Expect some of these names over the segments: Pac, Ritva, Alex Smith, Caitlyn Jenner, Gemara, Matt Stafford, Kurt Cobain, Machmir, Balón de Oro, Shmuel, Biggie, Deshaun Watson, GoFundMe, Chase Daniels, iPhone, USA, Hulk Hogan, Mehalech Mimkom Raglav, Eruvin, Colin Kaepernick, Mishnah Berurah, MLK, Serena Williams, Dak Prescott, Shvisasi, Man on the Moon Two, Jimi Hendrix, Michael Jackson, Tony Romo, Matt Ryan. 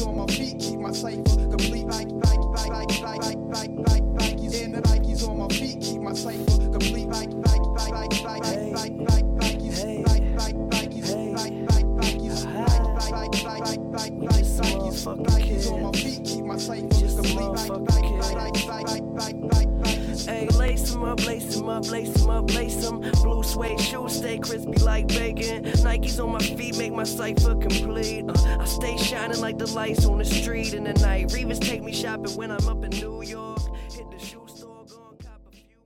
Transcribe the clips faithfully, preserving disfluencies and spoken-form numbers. Shoes on my feet, keep my cipher complete. Nike, Nike, Nike, Nike, Nike, Nike, Nikes in the Nikes on my feet, keep my cipher complete. Nike, Nike, Nike, Nike, Nike, Nike, Nikes, Nike, Nike, Nikes, Nike, Nike, Nikes, Nike, Nike, Nike, Nike, Nikes, Nikes on my feet, keep my cipher complete. Nike, Nike, Nike, Nike, Nike, Nikes. Hey, lace 'em up, lace 'em up, lace 'em up, lace 'em. Blue suede shoes stay crispy like bacon. Nikes on my feet make my cipher complete. Uh, I stay shining like the lights on the street in the night. Revis take me shopping when I'm up in New York. Hit the shoe store, go and cop a few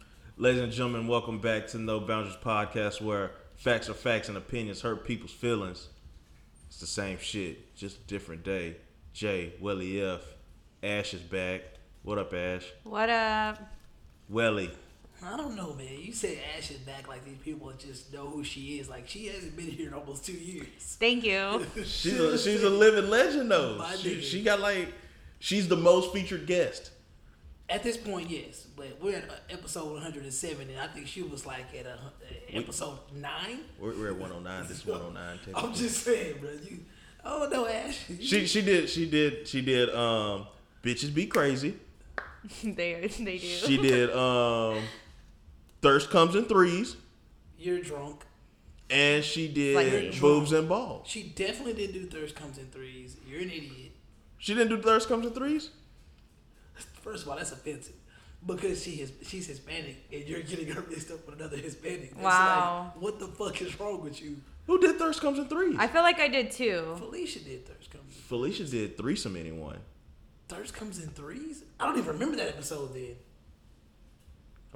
more. Ladies and gentlemen, welcome back to No Boundaries Podcast, where facts are facts and opinions hurt people's feelings. It's the same shit, just a different day. Jay, Willie F, Ash is back. What up, Ash? What up? Welly. I don't know, man. You said Ash is back like these people just know who she is. Like, she hasn't been here in almost two years. Thank you. she's, a, she's a living legend, though. She, she got like, she's the most featured guest. At this point, yes. But we're at episode one hundred seven, and I think she was like at a, uh, episode we, nine. We're, we're at one oh nine. This is one oh nine. I'm just saying, bro. You, oh, no, Ash. she she did, she did, she did, um, Bitches Be Crazy. They they do. She did um, Thirst Comes in Threes. You're drunk. And she did like Boobs and Balls. She definitely didn't do Thirst Comes in Threes. You're an idiot. She didn't do Thirst Comes in Threes? First of all, that's offensive. Because she is, she's Hispanic and you're getting her mixed up with another Hispanic. That's wow. Like, what the fuck is wrong with you? Who did Thirst Comes in Threes? I feel like I did too. Felicia did Thirst Comes in Threes. Felicia did Threesome Anyone. Thirst Comes in Threes? I don't even remember that episode then.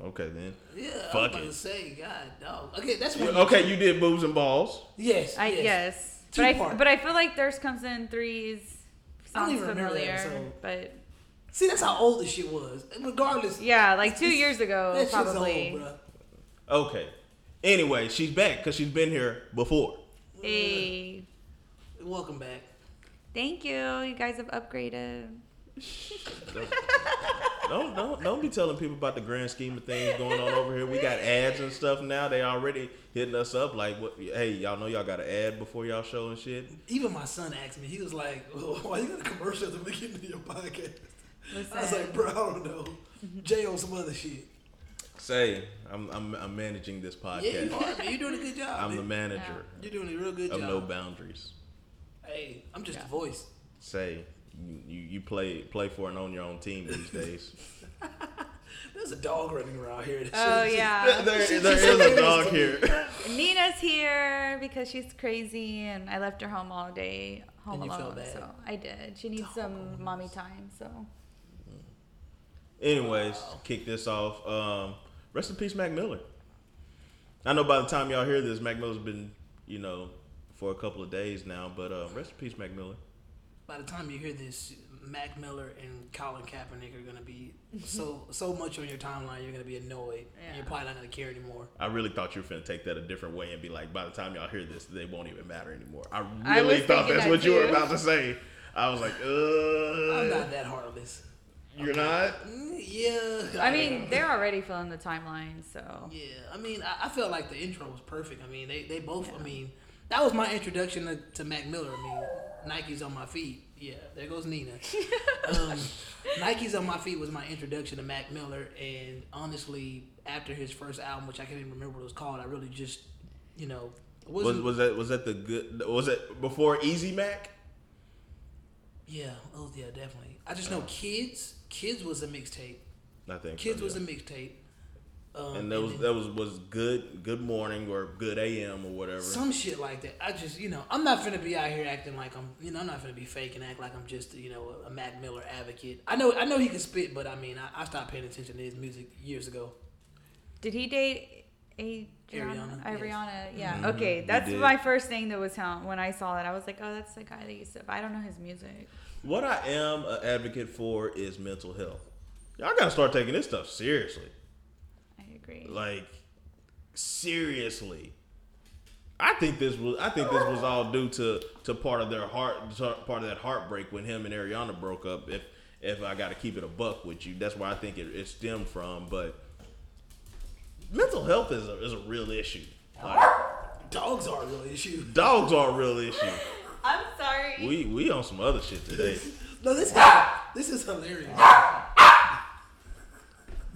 Okay, then. Yeah, Fuck I was about it. to say, God, no. Okay, that's what yeah, Okay, did. You did Boobs and Balls. Yes, I yes. yes. But, I, but I feel like Thirst Comes in Threes sounds I don't even familiar. Remember that episode. But see, that's how old this shit was. Regardless. Yeah, like two years ago, that probably. Shit's old, bro. Okay. Anyway, she's back because she's been here before. Hey. Welcome back. Thank you. You guys have upgraded. don't don't don't be telling people about the grand scheme of things going on over here. We got ads and stuff now. They already hitting us up like, "What? Hey, y'all know y'all got an ad before y'all show and shit." Even my son asked me. He was like, oh, "Why you got a commercial at the beginning of your podcast?" Listen. I was like, "Bro, I don't know. Jay on some other shit." Say, I'm I'm, I'm managing this podcast. Yeah, you are, man. You're doing a good job. I'm man. the manager. Yeah. You're doing a real good of job. Of No Boundaries. Hey, I'm just yeah. a voice. Say. You, you you play play for and on your own team these days. There's a dog running around here. Oh, she, yeah. There, there, there is a dog here. Nina's here because she's crazy, and I left her home all day, home and alone. So I did. She needs Dogs. some mommy time. So. Anyways, wow. Kick this off. Um, rest in peace, Mac Miller. I know by the time y'all hear this, Mac Miller's been, you know, for a couple of days now, but uh, rest in peace, Mac Miller. By the time you hear this, Mac Miller and Colin Kaepernick are going to be so so much on your timeline, you're going to be annoyed. Yeah. You're probably not going to care anymore. I really thought you were going to take that a different way and be like, by the time y'all hear this, they won't even matter anymore. I really I thought that's that what too. you were about to say. I was like, ugh. I'm not that heartless. You're okay. not? Yeah. I mean, they're already filling the timeline, so. Yeah. I mean, I, I felt like the intro was perfect. I mean, they, they both, yeah. I mean, that was my introduction to, to Mac Miller. I mean, Nike's on my feet. Yeah, there goes Nina. um, Nike's on my feet was my introduction to Mac Miller, and honestly, after his first album, which I can't even remember what it was called, I really just, you know, was was that was that the good was that before Easy Mac? Yeah, oh yeah, definitely. I just know oh. Kids. Kids was a mixtape. I think Kids so, yeah. was a mixtape. Um, and that was that was, was good good morning or good A M or whatever. Some shit like that. I just, you know, I'm not finna be out here acting like I'm, you know, I'm not finna be fake and act like I'm just, you know, a Mac Miller advocate. I know I know he can spit, but I mean, I, I stopped paying attention to his music years ago. Did he date a Ariana? Ariana, yes. yeah. Mm-hmm. Okay, that's my first thing that was him when I saw that. I was like, oh, that's the guy that used to, but I don't know his music. What I am an advocate for is mental health. Y'all gotta start taking this stuff seriously. Like, seriously, I think this was I think this was all due to, to part of their heart part of that heartbreak when him and Ariana broke up. If if I got to keep it a buck with you, that's where I think it, it stemmed from. But mental health is a, is a real issue. Like, dogs are a real issue. Dogs are a real issue. I'm sorry. We we on some other shit today. No, this guy, this is hilarious.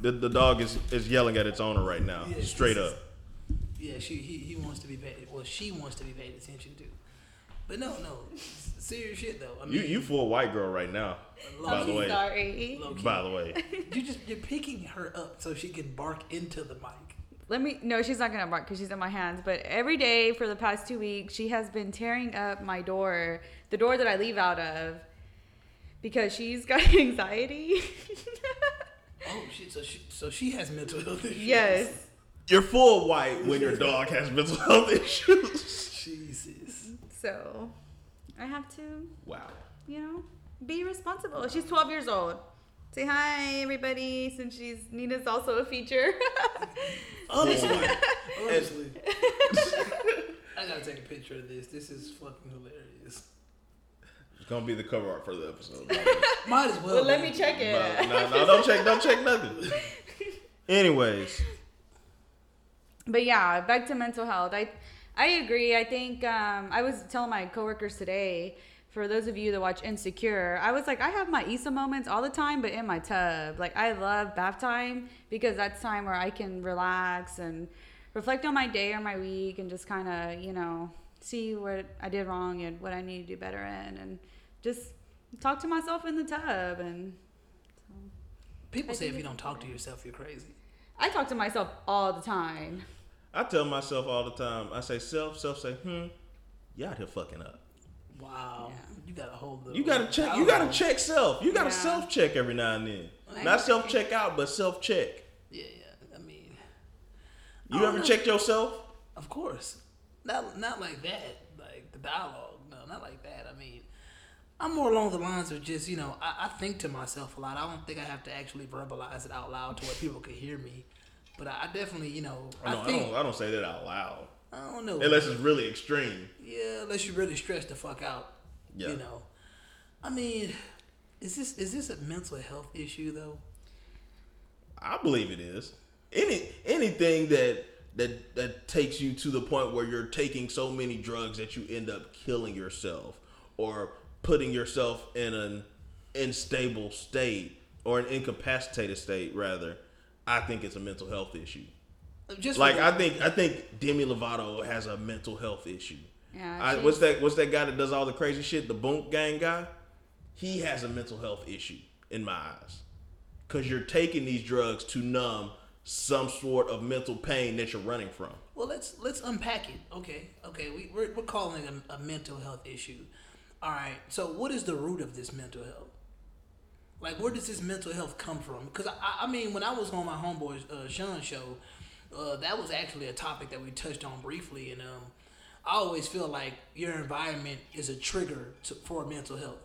The the dog is, is yelling at its owner right now, yeah, straight up. Is, yeah, she he, he wants to be paid. Well, she wants to be paid attention to. But no, no, serious shit though. I mean, you you full white girl right now. By the way, sorry. By the way, you just you're picking her up so she can bark into the mic. Let me no, she's not gonna bark because she's in my hands. But every day for the past two weeks, she has been tearing up my door, the door that I leave out of, because she's got anxiety. Oh shit! So she, so she has mental health issues. Yes. You're full white when your dog has mental health issues. Jesus. So, I have to. Wow. You know, be responsible. She's twelve years old. Say hi, everybody. Since she's Nina's also a feature. Honestly, honestly, I gotta take a picture of this. This is fucking hilarious. Gonna be the cover art for the episode. Might as well. Well, let me check it. No, no, no, don't check, don't check nothing. Anyways, but yeah, back to mental health. I, I agree. I think um, I was telling my coworkers today. For those of you that watch Insecure, I was like, I have my Issa moments all the time, but in my tub. Like, I love bath time because that's time where I can relax and reflect on my day or my week and just kind of, you know, see what I did wrong and what I need to do better in, and just talk to myself in the tub. And so, people I say if you don't talk to yourself, you're crazy. I talk to myself all the time. I tell myself all the time. I say self, self say, hmm, y'all here fucking up. Wow, yeah. You gotta hold the. You gotta check. Power. You gotta check self. You gotta yeah. self check every now and then. Well, not self check out, but self check. Yeah, yeah. I mean, you I ever checked yourself? Of course. Not not like that. Like the dialogue. No, not like that. I mean, I'm more along the lines of just, you know, I, I think to myself a lot. I don't think I have to actually verbalize it out loud to where people can hear me. But I, I definitely, you know, I, know I, think, I don't. I don't say that out loud. I don't know. Unless it's really extreme. Yeah, unless you really stress the fuck out. Yeah. You know. I mean, is this is this a mental health issue though? I believe it is. Any anything that that that takes you to the point where you're taking so many drugs that you end up killing yourself or putting yourself in an unstable state or an incapacitated state rather, I think it's a mental health issue. Just like I think I think Demi Lovato has a mental health issue. Yeah. I, what's that? What's that guy that does all the crazy shit? The Boom Gang guy. He has a mental health issue in my eyes, because you're taking these drugs to numb some sort of mental pain that you're running from. Well, let's let's unpack it. Okay, okay. We we're, we're calling it a, a mental health issue. All right. So what is the root of this mental health? Like, where does this mental health come from? Because I, I mean, when I was on my homeboy uh, Sean show. Uh, that was actually a topic that we touched on briefly, and um, I always feel like your environment is a trigger to, for mental health.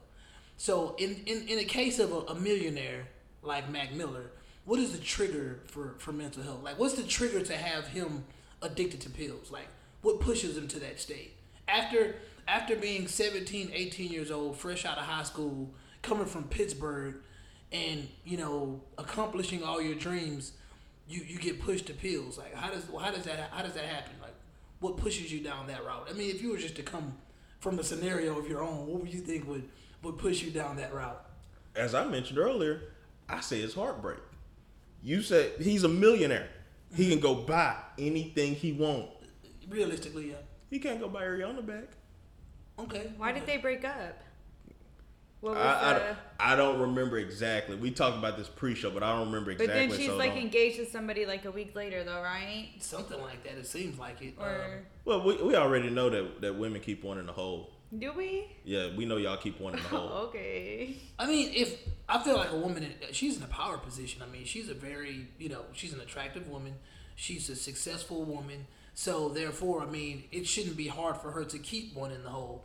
So in, in, in the case of a, a millionaire like Mac Miller, what is the trigger for, for mental health? Like, what's the trigger to have him addicted to pills? Like, what pushes him to that state? After after being seventeen, eighteen years old, fresh out of high school, coming from Pittsburgh, and, you know, accomplishing all your dreams, You, you get pushed to pills. Like, how does how does that how does that happen? Like, what pushes you down that route? I mean, if you were just to come from a scenario of your own, what would you think would, would push you down that route? As I mentioned earlier, I say it's heartbreak. You said he's a millionaire. He can go buy anything he wants. Realistically, yeah. He can't go buy Ariana back. Okay. Why okay. did they break up? What was I, the... I, I don't remember exactly. We talked about this pre-show, but I don't remember exactly. But then she's so like long. engaged to somebody like a week later, though, right? Something like that. It seems like it. Or... Um, well, we we already know that, that women keep wanting the hole. Do we? Yeah, we know y'all keep wanting the hole. Okay. I mean, if I feel like a woman, in, she's in a power position. I mean, she's a very, you know, she's an attractive woman. She's a successful woman. So therefore, I mean, it shouldn't be hard for her to keep one in the hole.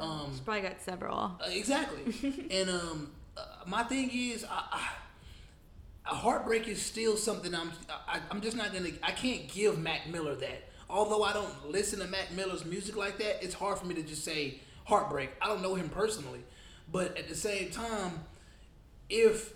Um, She's probably got several. Exactly. And um, uh, my thing is, I, I, heartbreak is still something I'm. I, I'm just not gonna. I can't give Mac Miller that. Although I don't listen to Mac Miller's music like that, it's hard for me to just say heartbreak. I don't know him personally, but at the same time, if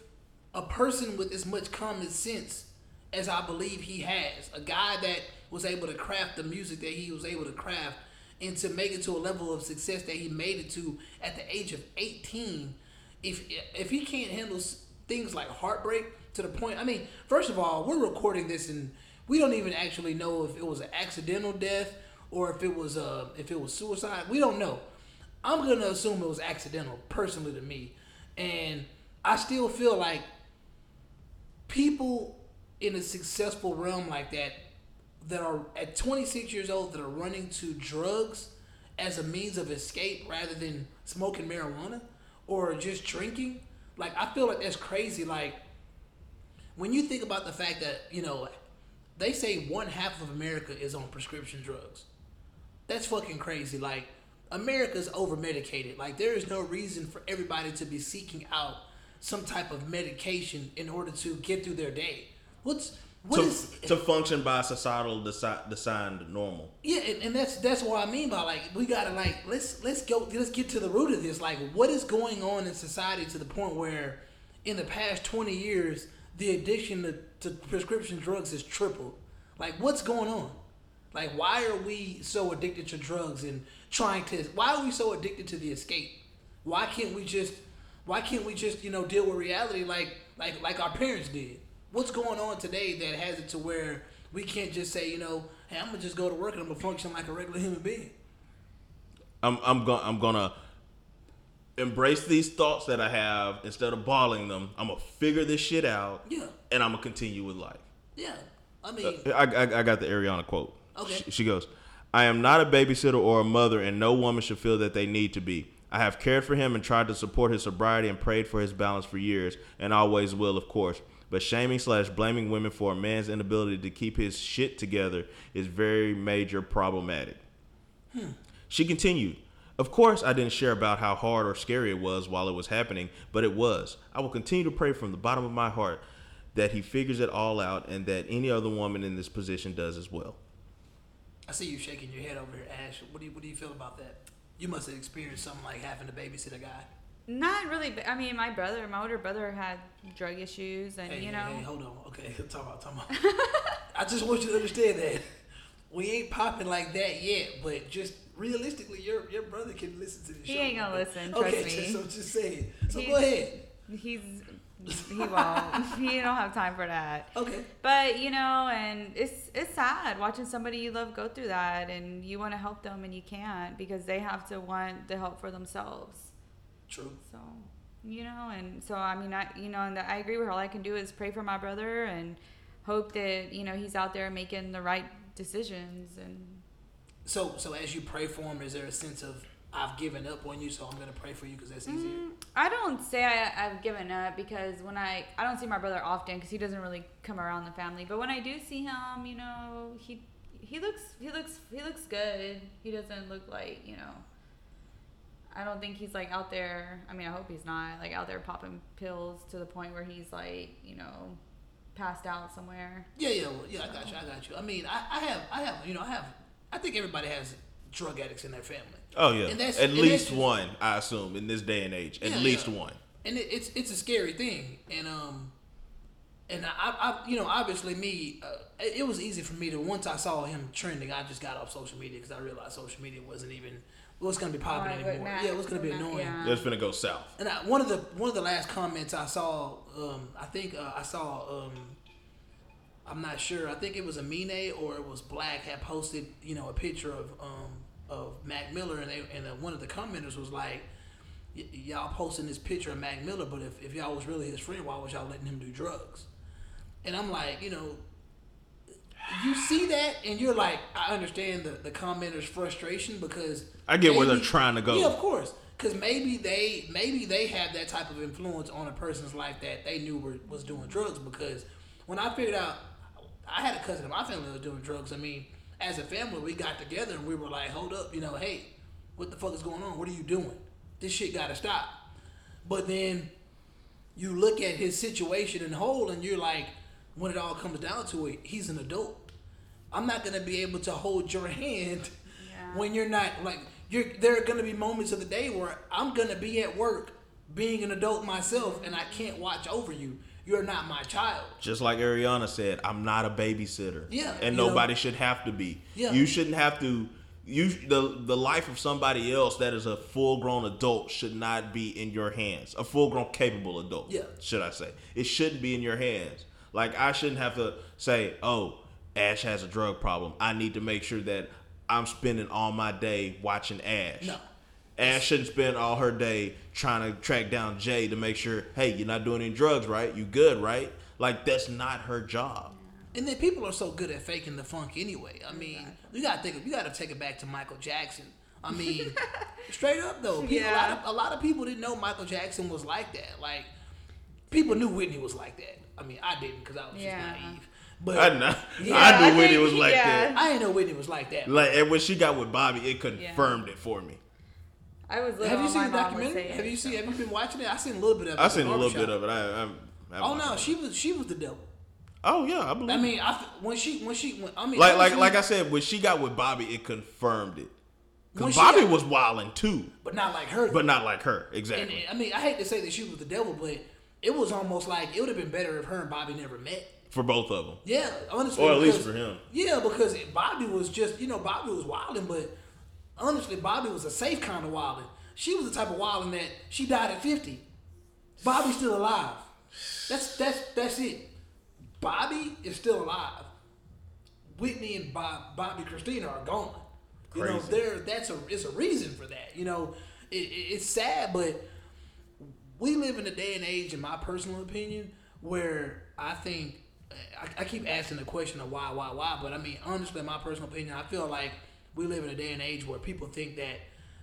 a person with as much common sense as I believe he has. A guy that was able to craft the music that he was able to craft and to make it to a level of success that he made it to at the age of eighteen. If if he can't handle things like heartbreak to the point, I mean, first of all, we're recording this and we don't even actually know if it was an accidental death or if it was uh if it was suicide. We don't know. I'm gonna assume it was accidental, personally, to me. And I still feel like people in a successful realm like that, that are at twenty-six years old, that are running to drugs as a means of escape rather than smoking marijuana or just drinking, like, I feel like that's crazy. Like, when you think about the fact that, you know, they say one half of America is on prescription drugs. That's fucking crazy. Like, America's over-medicated. Like, there is no reason for everybody to be seeking out some type of medication in order to get through their day. What's what to, is to function by societal desi- design to normal? Yeah, and, and that's that's what I mean by, like, we gotta, like, let's let's go let's get to the root of this. Like, what is going on in society to the point where, in the past twenty years, the addiction to, to prescription drugs has tripled? Like, what's going on? Like, why are we so addicted to drugs and trying to? Why are we so addicted to the escape? Why can't we just? Why can't we just you know deal with reality like like like our parents did? What's going on today that has it to where we can't just say, you know, hey, I'm gonna just go to work and I'm gonna function like a regular human being? I'm I'm gonna I'm gonna embrace these thoughts that I have instead of bottling them. I'm gonna figure this shit out. Yeah. And I'm gonna continue with life. Yeah. I mean, uh, I, I I got the Ariana quote. Okay. She, she goes, "I am not a babysitter or a mother, and no woman should feel that they need to be. I have cared for him and tried to support his sobriety and prayed for his balance for years, and always will, of course. But shaming slash blaming women for a man's inability to keep his shit together is very major problematic." Hmm. She continued, "Of course I didn't share about how hard or scary it was while it was happening, but it was. I will continue to pray from the bottom of my heart that he figures it all out and that any other woman in this position does as well." I see you shaking your head over here, Ash. What do you, what do you feel about that? You must have experienced something like having to babysit a guy. Not really. I mean, my brother, my older brother had drug issues, and hey, you know. Hey, hold on. Okay, talk about, talk about. I just want you to understand that we ain't popping like that yet, but just realistically, your your brother can listen to the show. He ain't gonna listen. Trust okay, me. Just, so just saying. So he's, go ahead. He's he won't. He don't have time for that. Okay. But you know, and it's it's sad watching somebody you love go through that, and you want to help them, and you can't because they have to want the help for themselves. True. So, you know, and so, I mean, I, you know, and the, I agree with her. All I can do is pray for my brother and hope that, you know, he's out there making the right decisions. And So, so as you pray for him, is there a sense of, I've given up on you, so I'm going to pray for you because that's easier? Mm, I don't say I, I've given up because when I, I don't see my brother often because he doesn't really come around the family. But when I do see him, you know, he, he looks, he looks, he looks good. He doesn't look like, you know. I don't think he's, like, out there, I mean, I hope he's not, like, out there popping pills to the point where he's, like, you know, passed out somewhere. Yeah, yeah, well, yeah, so. I got you, I got you. I mean, I, I have, I have, you know, I have, I think everybody has drug addicts in their family. Oh, yeah. And that's, at and least that's, one, I assume, in this day and age. At yeah, least yeah. one. And it, it's it's a scary thing. And, um, and I, I you know, obviously me, uh, it, it was easy for me to, once I saw him trending, I just got off social media because I realized social media wasn't even... What's gonna be popping oh, anymore? Not, yeah, what's gonna be not, annoying? Yeah. It's gonna go south. And I, one of the one of the last comments I saw, um, I think uh, I saw, um, I'm not sure. I think it was Amine or it was Black had posted, you know, a picture of um, of Mac Miller, and they, and uh, one of the commenters was like, y- "Y'all posting this picture of Mac Miller, but if, if y'all was really his friend, why was y'all letting him do drugs?" And I'm like, you know, you see that, and you're like, I understand the the commenter's frustration because. I get maybe, where they're trying to go. Yeah, of course. Because maybe they maybe they have that type of influence on a person's life that they knew were, was doing drugs. Because when I figured out, I had a cousin in my family that was doing drugs. I mean, as a family, we got together and we were like, hold up, you know, hey, what the fuck is going on? What are you doing? This shit got to stop. But then you look at his situation in whole and you're like, when it all comes down to it, he's an adult. I'm not going to be able to hold your hand yeah. when you're not like... You're, there are going to be moments of the day where I'm going to be at work being an adult myself and I can't watch over you. You're not my child. Just like Ariana said, I'm not a babysitter. Yeah. And nobody know. should have to be. Yeah. You shouldn't have to. You the the life of somebody else that is a full grown adult should not be in your hands. A full grown capable adult, yeah. should I say? It shouldn't be in your hands. Like I shouldn't have to say, "Oh, Ash has a drug problem. I need to make sure that I'm spending all my day watching Ash." No. Ash shouldn't spend all her day trying to track down Jay to make sure, hey, you're not doing any drugs, right? You good, right? Like that's not her job. And then people are so good at faking the funk anyway. I mean, you gotta think, you gotta take it back to Michael Jackson. I mean, straight up though, people, yeah. a, lot of, a lot of people didn't know Michael Jackson was like that. Like, people knew Whitney was like that. I mean, I didn't because I was yeah. just naive. But I, know. Yeah, I knew I Whitney think, was like yeah. that. I didn't know Whitney was like that. Like, and when she got with Bobby, it confirmed yeah. it for me. I was. Have you seen the documentary? Have you seen? Have you been watching it? I seen a little bit of it. I seen a little bit of it. I. I, I oh no, she was she was the devil. Oh yeah, I believe. I mean, I, when she when she when, I mean like like she, like I said, when she got with Bobby, it confirmed it. Because Bobby got, was wilding too, but not like her. But not like her, exactly. And, and, I mean, I hate to say that she was the devil, but it was almost like it would have been better if her and Bobby never met. For both of them. Yeah, honestly. Or at because, least for him. Yeah, because Bobby was just you know Bobby was wilding, but. Honestly, Bobby was a safe kind of wilding. She was the type of wilding that she died at fifty. Bobby's still alive. That's that's that's it. Bobby is still alive. Whitney and Bob, Bobby Christina are gone. Crazy. You know, there that's a it's a reason for that. You know, it, it, it's sad, but we live in a day and age, in my personal opinion, where I think I, I keep asking the question of why, why, why. But I mean, honestly, in my personal opinion, I feel like. We live in a day and age where people think that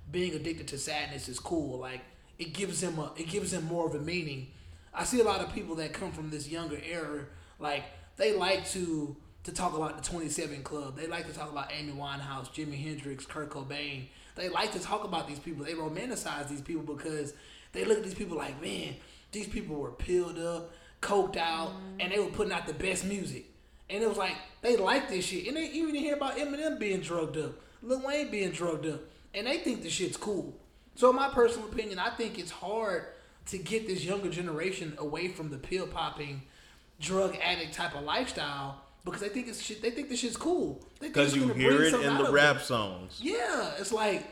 being addicted to sadness is cool. Like it gives them a, it gives them more of a meaning. I see a lot of people that come from this younger era. Like they like to to talk about the twenty-seven Club. They like to talk about Amy Winehouse, Jimi Hendrix, Kurt Cobain. They like to talk about these people. They romanticize these people because they look at these people like, man, these people were pilled up, coked out, and they were putting out the best music. And it was like they like this shit. And they even didn't hear about Eminem being drugged up. Lil Wayne being drugged up, and they think this shit's cool. So in my personal opinion, I think it's hard to get this younger generation away from the pill popping, drug addict type of lifestyle because they think it's shit. They think this shit's cool. Because you hear it in the rap songs. Yeah, it's like,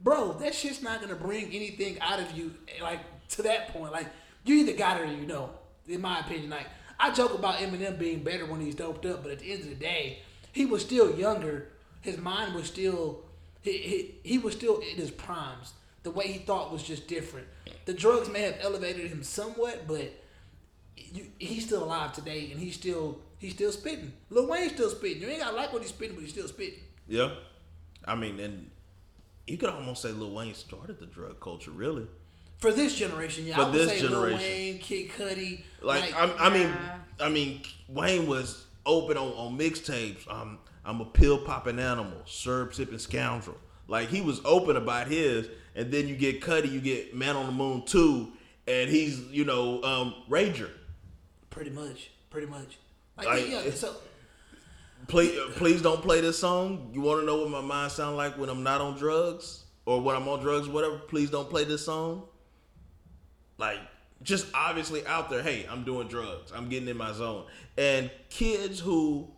bro, that shit's not gonna bring anything out of you. Like to that point, like you either got it or you don't. In my opinion, like I joke about Eminem being better when he's doped up, but at the end of the day, he was still younger. His mind was still, he, he he was still in his primes. The way he thought was just different. The drugs may have elevated him somewhat, but you, he's still alive today, and he's still he's still spitting. Lil Wayne's still spitting. You ain't gotta like what he's spitting, but he's still spitting. Yeah, I mean, and you could almost say Lil Wayne started the drug culture, really. For this generation, yeah. For I would this say generation, Lil Wayne, Kid Cudi. Like, like I, I mean, yeah. I mean, Wayne was open on, on mixtapes. Um. I'm a pill-popping animal, syrup-sipping scoundrel. Like, he was open about his, and then you get Cudi, you get Man on the Moon two, and he's, you know, um, Rager. Pretty much. Pretty much. Like, like yeah, so... Please, please don't play this song. You want to know what my mind sound like when I'm not on drugs? Or when I'm on drugs, whatever. Please don't play this song. Like, just obviously out there, hey, I'm doing drugs. I'm getting in my zone. And kids who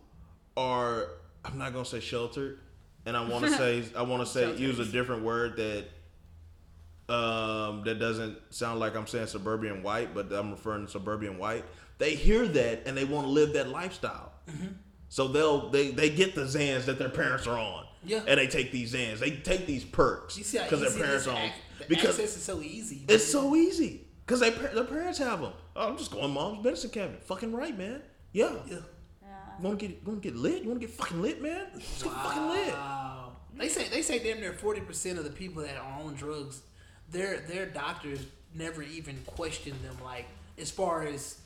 are... I'm not gonna say sheltered, and I want to say I want to say sheltered. Use a different word that um, that doesn't sound like I'm saying suburban white, but I'm referring to suburban white. They hear that and they want to live that lifestyle, mm-hmm. so they'll they they get the Xans that their parents are on, yeah. and they take these Xans, they take these perks because their parents are on. The because access is so easy, dude. It's so easy because they their parents have them. Oh, I'm just going mom's medicine cabinet. Fucking right, man. Yeah. yeah. You wanna get wanna get lit? You wanna get fucking lit, man? Let's wow. get fucking lit. They say they say damn near forty percent of the people that are on drugs, their their doctors never even question them. Like as far as,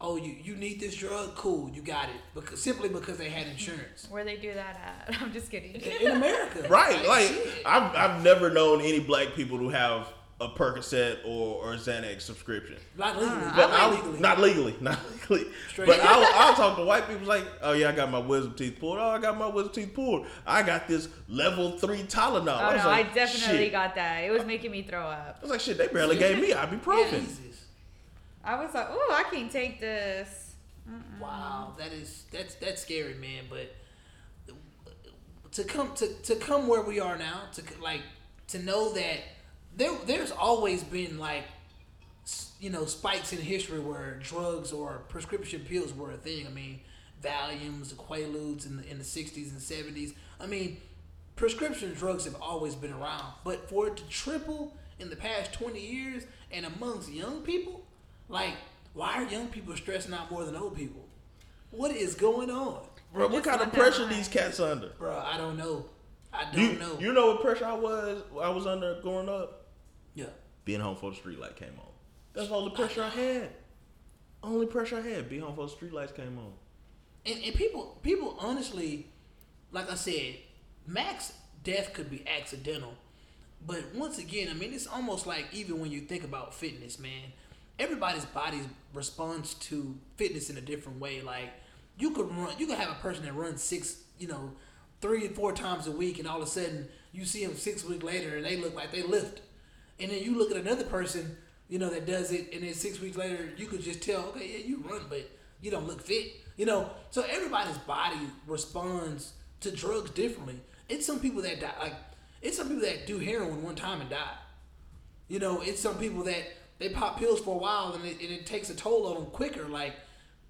oh you, you need this drug, cool, you got it. Because simply because they had insurance. Where they do that at? I'm just kidding. In America, right? Like I've I've never known any black people who have a Percocet or, or Xanax subscription. Not legally. But I I legally. Not legally. Not legally. Straight but I'll, I'll talk to white people like, oh, yeah, I got my wisdom teeth pulled. Oh, I got my wisdom teeth pulled. I got this level three Tylenol. Oh, I was no, like, I definitely shit. got that. It was making me throw up. I was like, shit, they barely gave me ibuprofen. Jesus. I was like, oh, I can't take this. Mm-mm. Wow, that is, that's, that's scary, man. But to come, to, to come where we are now, to like, to know that, There, there's always been, like, you know, spikes in history where drugs or prescription pills were a thing. I mean, Valiums, the Quaaludes in the, in the sixties and seventies. I mean, prescription drugs have always been around. But for it to triple in the past twenty years and amongst young people, like, why are young people stressing out more than old people? What is going on? Bro, what kind of pressure these cats under? Bro, I don't know. I don't you, know. You know what pressure I was I was under growing up? Yeah. Being home for the streetlight came on. That's all the pressure I had. Only pressure I had. Being home for the streetlights came on. And and people people honestly, like I said, Mac's death could be accidental. But once again, I mean, it's almost like even when you think about fitness, man, everybody's body responds to fitness in a different way. Like you could run, you could have a person that runs six, you know, three and four times a week, and all of a sudden you see them six weeks later, and they look like they lift. And then you look at another person, you know, that does it, and then six weeks later, you could just tell, okay, yeah, you run, but you don't look fit. You know, so everybody's body responds to drugs differently. It's some people that die, like, it's some people that do heroin one time and die. You know, it's some people that they pop pills for a while, and it, and it takes a toll on them quicker. Like,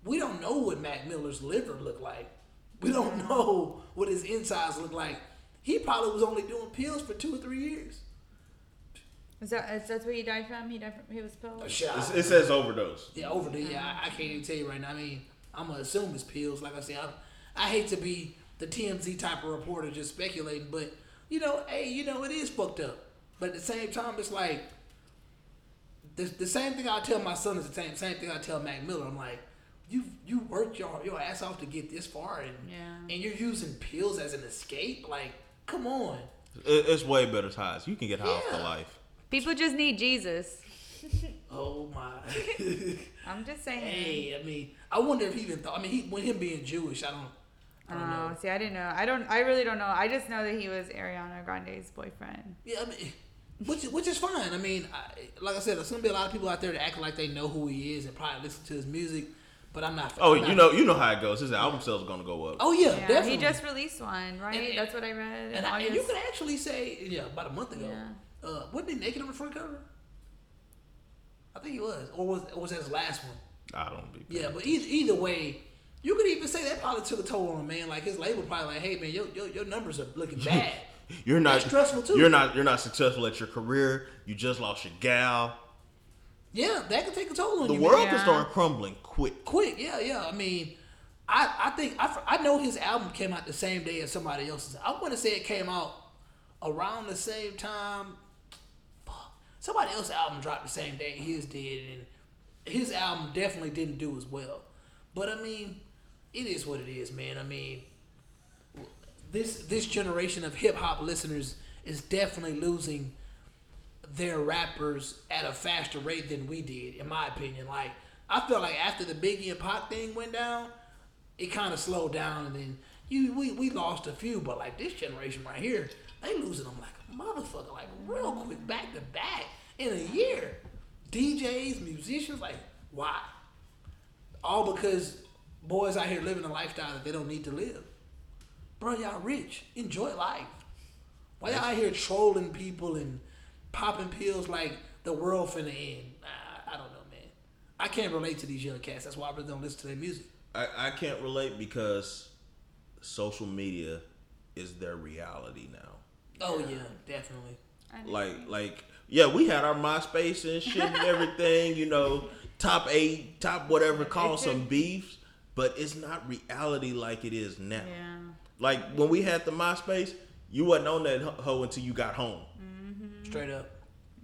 we don't know what Mac Miller's liver looked like. We don't know what his insides look like. He probably was only doing pills for two or three years. Is that is that's what he died from? He died from he was pills. It, it says overdose. Yeah, overdose. Yeah, I, I can't even tell you right now. I mean, I'm gonna assume it's pills. Like I said, I, I hate to be the T M Z type of reporter just speculating, but you know, hey, you know, it is fucked up. But at the same time, it's like the the same thing I tell my son is the same same thing I tell Mac Miller. I'm like, you you worked your your ass off to get this far, and yeah. and you're using pills as an escape. Like, come on. It, it's way better ties. You can get high yeah. off the life. People just need Jesus. Oh my! I'm just saying. Hey, I mean, I wonder if he even thought. I mean, he, with him being Jewish, I don't. I don't oh, know. See, I didn't know. I don't. I really don't know. I just know that he was Ariana Grande's boyfriend. Yeah, I mean, which which is fine. I mean, I, like I said, there's gonna be a lot of people out there that act like they know who he is and probably listen to his music, but I'm not. Oh, I'm you not, know, you know how it goes. His album sales are gonna go up. Oh yeah, yeah definitely. He just released one, right? And, and, That's what I read. And, I, and you could actually say, yeah, about a month ago. Yeah. Uh, wasn't he naked on the front cover? I think he was, or was or was that his last one? I don't be. Yeah, but either, either way, you could even say that probably took a toll on him, man. Like his label probably like, hey man, your your, your numbers are looking bad. You're not That's stressful too. You're not you're not successful at your career. You just lost your gal. Yeah, that could take a toll on the you. The world could yeah. start crumbling quick. Quick, yeah, yeah. I mean, I I think I I know his album came out the same day as somebody else's. I want to say it came out around the same time. Somebody else's album dropped the same day his did, and his album definitely didn't do as well. But I mean, it is what it is, man. I mean, this this generation of hip hop listeners is definitely losing their rappers at a faster rate than we did, in my opinion. Like I feel like after the Biggie and Pac thing went down, it kind of slowed down, and then you we we lost a few, but like this generation right here, they losing them like. Motherfucker, like real quick, back to back in a year. D Js, musicians, like why? All because boys out here living a lifestyle that they don't need to live. Bro, y'all rich. Enjoy life. Why y'all out here trolling people and popping pills like the world finna end? Nah, I don't know, man. I can't relate to these young cats. That's why I really don't listen to their music. I, I can't relate because social media is their reality now. Oh yeah, definitely. Like, like, yeah, we had our MySpace and shit and everything, you know, top eight, top whatever, call some beefs, but it's not reality like it is now. Yeah. Like when we had the MySpace, you wasn't on that hoe until you got home. Mm-hmm. Straight up.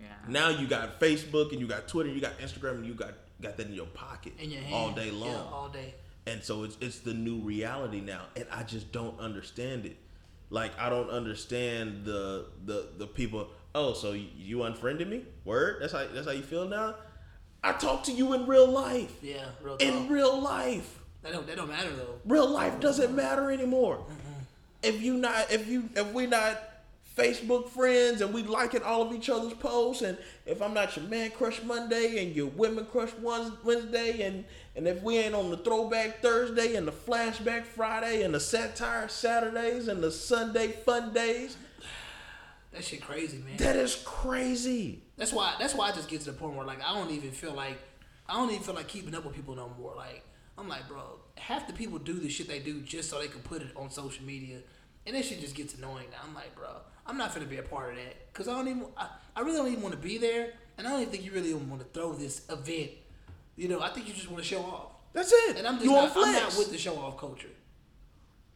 Yeah. Now you got Facebook and you got Twitter, and you got Instagram, and you got got that in your pocket in your hand. All day long, yeah, all day. And so it's it's the new reality now, and I just don't understand it. Like I don't understand the the the people. oh, so you unfriended me? Word? That's how that's how you feel now? I talk to you in real life. Yeah, real talk. In real life. That don't that don't matter though. Real life doesn't matter anymore. Mm-hmm. If you not if you if we not Facebook friends and we liking all of each other's posts, and if I'm not your man crush Monday and your women crush Wednesday, and and if we ain't on the throwback Thursday and the flashback Friday and the satire Saturdays and the Sunday fun days, that shit crazy, man. That is crazy. That's why that's why I just get to the point where like I don't even feel like I don't even feel like keeping up with people no more. Like I'm like, bro, half the people do the shit they do just so they can put it on social media, and that shit just gets annoying. Now I'm like, bro, I'm not finna be a part of that, cause I don't even, I, I really don't even want to be there, and I don't even think you really even want to throw this event. You know, I think you just want to show off. That's it. And I'm just you not, I'm not with the show off culture,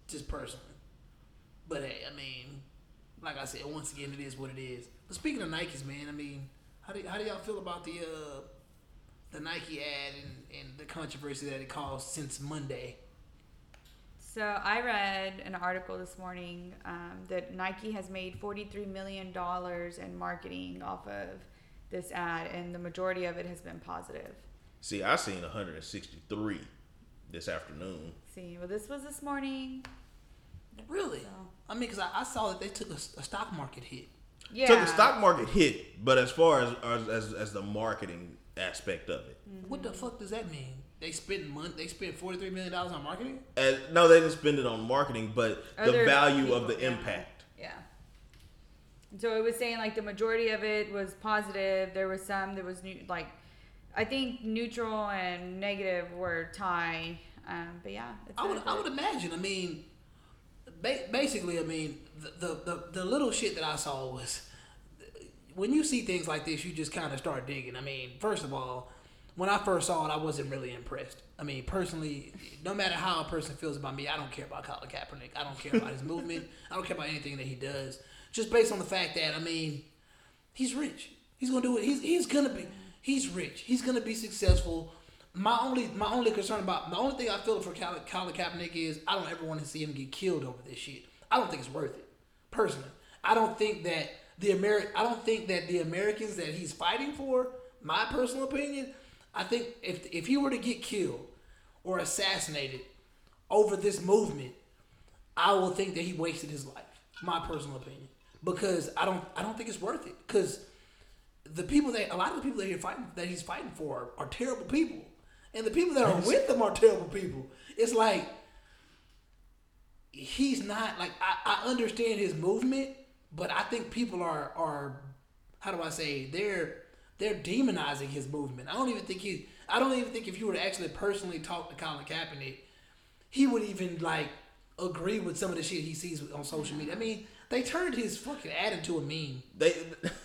just personally. But hey, I mean, like I said, once again, it is what it is. But speaking of Nikes, man, I mean, how do how do y'all feel about the uh, the Nike ad and, and the controversy that it caused since Monday? So I read an article this morning um, that Nike has made forty-three million dollars in marketing off of this ad, and the majority of it has been positive. See, I seen one hundred sixty-three this afternoon. See, well, this was this morning. Really? So. I mean, because I, I saw that they took a, a stock market hit. Yeah. Took a stock market hit, but as far as as, as, as the marketing aspect of it. Mm-hmm. What the fuck does that mean? They spent month. They spent forty-three million dollars on marketing? And, no, they didn't spend it on marketing, but Are the value of the down? impact. Yeah. So it was saying, like, the majority of it was positive. There was some that was, new, like, I think neutral and negative were tie. Um, but, yeah. It's I, would, I would imagine. I mean, ba- basically, I mean, the, the, the, the little shit that I saw was, when you see things like this, you just kind of start digging. I mean, first of all, when I first saw it, I wasn't really impressed. I mean, personally, no matter how a person feels about me, I don't care about Colin Kaepernick. I don't care about his movement. I don't care about anything that he does. Just based on the fact that, I mean, he's rich. He's gonna do it. He's he's gonna be. He's rich. He's gonna be successful. My only my only concern about the only thing I feel for Colin, Colin Kaepernick is I don't ever want to see him get killed over this shit. I don't think it's worth it. Personally, I don't think that the Ameri- I don't think that the Americans that he's fighting for. My personal opinion. I think if if he were to get killed or assassinated over this movement, I will think that he wasted his life. My personal opinion, because I don't I don't think it's worth it. Because the people that a lot of the people that he's fighting that he's fighting for are, are terrible people, and the people that are with them are terrible people. It's like he's not like I, I understand his movement, but I think people are are how do I say they're. They're demonizing his movement. I don't even think he. I don't even think if you were to actually personally talk to Colin Kaepernick, he would even like agree with some of the shit he sees on social media. I mean, they turned his fucking ad into a meme. They,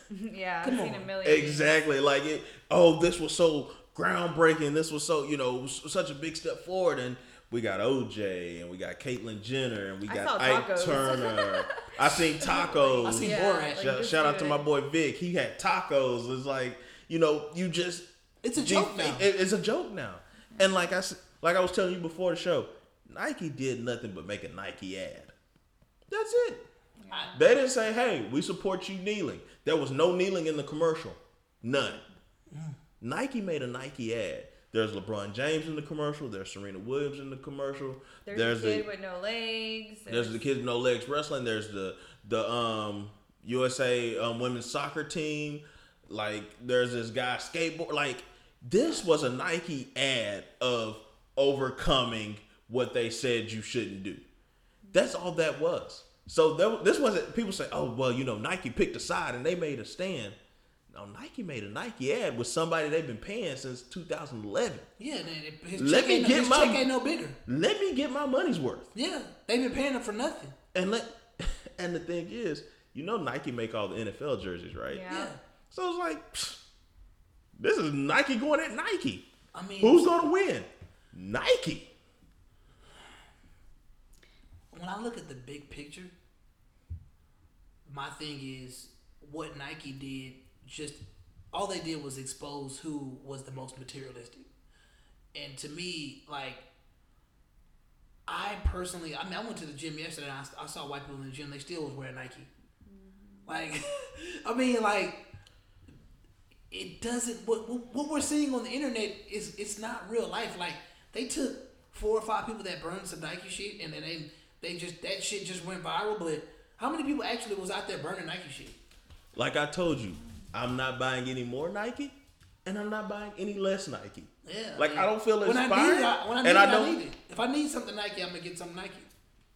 yeah, I've seen a million. Exactly, like it. Oh, this was so groundbreaking. This was so you know such a big step forward, and we got O J and we got Caitlyn Jenner and we got Ike Turner. I seen tacos. I seen yeah, Borat. Like, shout shout out to my boy Vic. He had tacos. It's like. You know, you just... It's a joke now. It, it's a joke now. And like I, like I was telling you before the show, Nike did nothing but make a Nike ad. That's it. I, they didn't say, hey, we support you kneeling. There was no kneeling in the commercial. None. Mm. Nike made a Nike ad. There's LeBron James in the commercial. There's Serena Williams in the commercial. There's, there's the kid the, with no legs. There's, there's the kid with no legs wrestling. There's the, the um, U S A um, women's soccer team. Like, there's this guy skateboard. Like, this was a Nike ad of overcoming what they said you shouldn't do. That's all that was. So, there, this wasn't, people say, oh, well, you know, Nike picked a side and they made a stand. No, Nike made a Nike ad with somebody they've been paying since two thousand eleven. Yeah, his check, let me ain't, get his my, check ain't no bigger. Let me get my money's worth. Yeah, they've been paying them for nothing. And let, and the thing is, you know Nike make all the N F L jerseys, right? Yeah. yeah. So it's like, psh, this is Nike going at Nike. I mean, who's gonna win? Nike. When I look at the big picture, my thing is what Nike did. Just all they did was expose who was the most materialistic. And to me, like, I personally, I mean, I went to the gym yesterday and I, I saw white people in the gym. They still was wearing Nike. Like, I mean, like, it doesn't, what what we're seeing on the internet is, it's not real life. Like, they took four or five people that burned some Nike shit, and then they, they just, that shit just went viral, but how many people actually was out there burning Nike shit? Like I told you, I'm not buying any more Nike, and I'm not buying any less Nike. Yeah. Like, man. I don't feel inspired. When I need it, I, when I, need and it, I, don't, I need it. If I need something Nike, I'm going to get something Nike.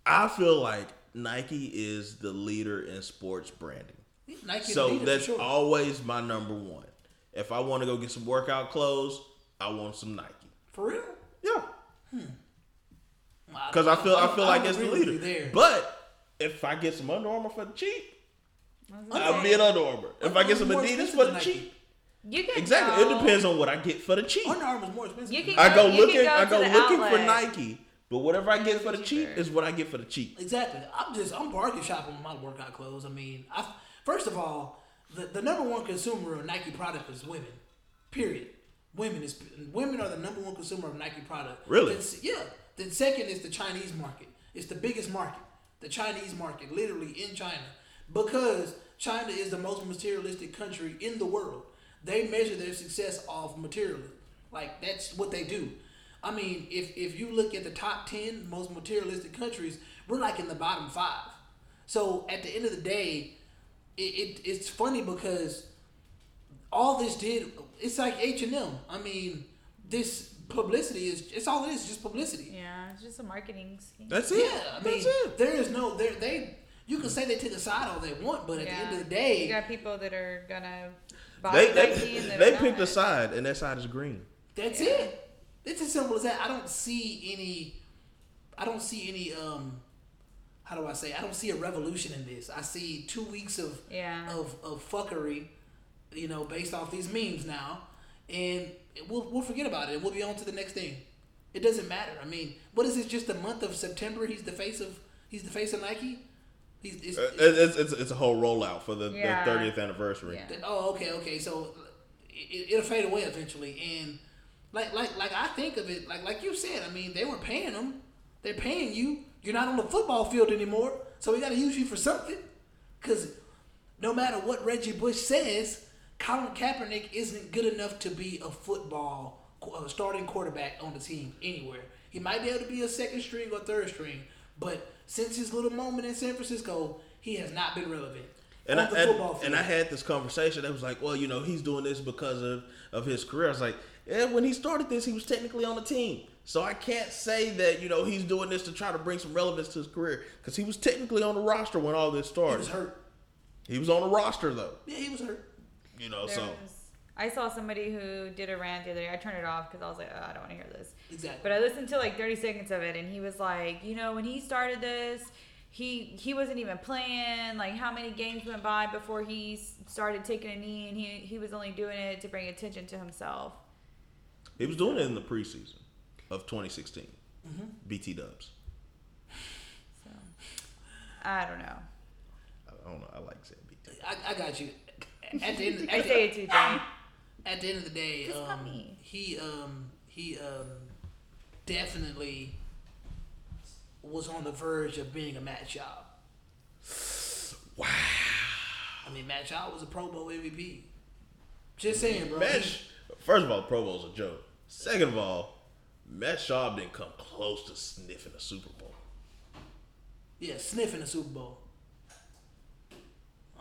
I feel like Nike is the leader in sports branding. Nike's so that's sure. always my number one. If I want to go get some workout clothes, I want some Nike. For real? Yeah. Because hmm. I, I feel I, I feel I like it's really the leader. But if I get some Under Armour for the cheap, I'll be an Under Armour. If I get some Adidas for the cheap. You can exactly. Go. It depends on what I get for the cheap. Under Armour's more expensive. You can go, I go looking. Go I go looking outlet. for Nike. But whatever I get for the cheap is what I get for the cheap. Exactly. I'm just, I'm bargain shopping with my workout clothes. I mean, I, first of all, the, the number one consumer of Nike product is women. Period. Women is women are the number one consumer of Nike product. Really? Then, yeah. Then second is the Chinese market. It's the biggest market. The Chinese market, literally in China. Because China is the most materialistic country in the world. They measure their success off materialism. Like, that's what they do. I mean, if, if you look at the top ten most materialistic countries, we're like in the bottom five. So at the end of the day, it, it it's funny because all this did, it's like H and M. I mean, this publicity is, it's all it is, just publicity. Yeah, it's just a marketing scheme. That's it. Yeah, I mean, That's it. there is no, there they, you can say they took a side all they want, but at yeah. the end of the day. You got people that are going to buy They, they, and they picked a side, and that side is green. That's yeah. it. It's as simple as that. I don't see any, I don't see any, um, how do I say, I don't see a revolution in this. I see two weeks of yeah. of, of fuckery, you know, based off these memes now, and we'll we'll forget about it, and we'll be on to the next thing. It doesn't matter. I mean, what is this, just the month of September, he's the face of, he's the face of Nike? He's, it's, uh, it's, it's, it's a whole rollout for the, yeah. the thirtieth anniversary. Yeah. Oh, okay, okay, so it, it'll fade away eventually, and... Like, like, like I think of it, like, like you said, I mean, they were paying them. They're paying you. You're not on the football field anymore, so we got to use you for something. Because no matter what Reggie Bush says, Colin Kaepernick isn't good enough to be a football uh, starting quarterback on the team anywhere. He might be able to be a second string or third string, but since his little moment in San Francisco, he has not been relevant. And I, and, and I had this conversation that was like, well, you know, he's doing this because of, of his career. I was like, yeah, when he started this, he was technically on the team. So I can't say that, you know, he's doing this to try to bring some relevance to his career. Because he was technically on the roster when all this started. He was hurt. He was on the roster, though. Yeah, he was hurt. You know, there so. Was, I saw somebody who did a rant the other day. I turned it off because I was like, oh, I don't want to hear this. Exactly. But I listened to like thirty seconds of it, and he was like, you know, when he started this, He he wasn't even playing. Like, how many games went by before he started taking a knee, and he he was only doing it to bring attention to himself. He was doing it in the preseason of twenty sixteen. Mm-hmm. B T Dubs. So, I don't know. I don't know. I like saying B T. I, I got you. At the end, at, say it too, Jay. At the end of the day, um, not me. he um he um definitely. was on the verge of being a Matt Schaub. Wow. I mean, Matt Schaub was a Pro Bowl M V P. Just saying, bro. Matt, first of all, Pro Bowl's a joke. Second of all, Matt Schaub didn't come close to sniffing a Super Bowl. Yeah, sniffing a Super Bowl.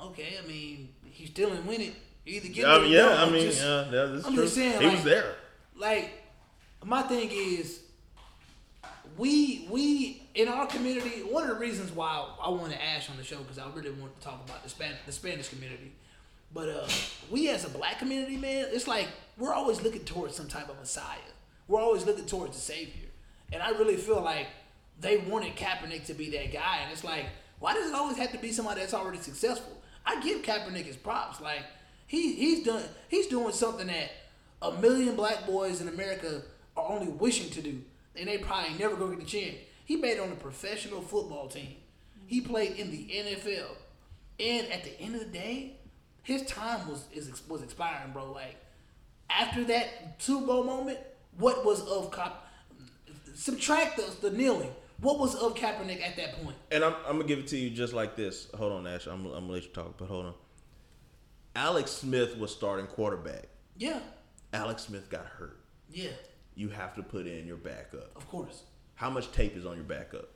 Okay, I mean, he still didn't win it. Either get um, it. Yeah, or I mean, just, uh, yeah, this is I'm true. Just saying, he like, was there. Like, my thing is, We we in our community, one of the reasons why I wanted Ash on the show, because I really wanted to talk about the Spanish, the Spanish community. But uh, we as a black community, man, it's like we're always looking towards some type of messiah. We're always looking towards the savior. And I really feel like they wanted Kaepernick to be that guy. And it's like, why does it always have to be somebody that's already successful? I give Kaepernick his props. Like he he's done he's doing something that a million black boys in America are only wishing to do. And they probably never go get the chance. He made it on a professional football team. He played in the N F L. And at the end of the day, his time was is, was expiring, bro. Like, after that Super Bowl moment, what was of... Cop- subtract the, the kneeling. What was of Kaepernick at that point? And I'm, I'm gonna give it to you just like this. Hold on, Ash. I'm, I'm gonna let you talk, but hold on. Alex Smith was starting quarterback. Yeah. Alex Smith got hurt. Yeah. You have to put in your backup. Of course. How much tape is on your backup?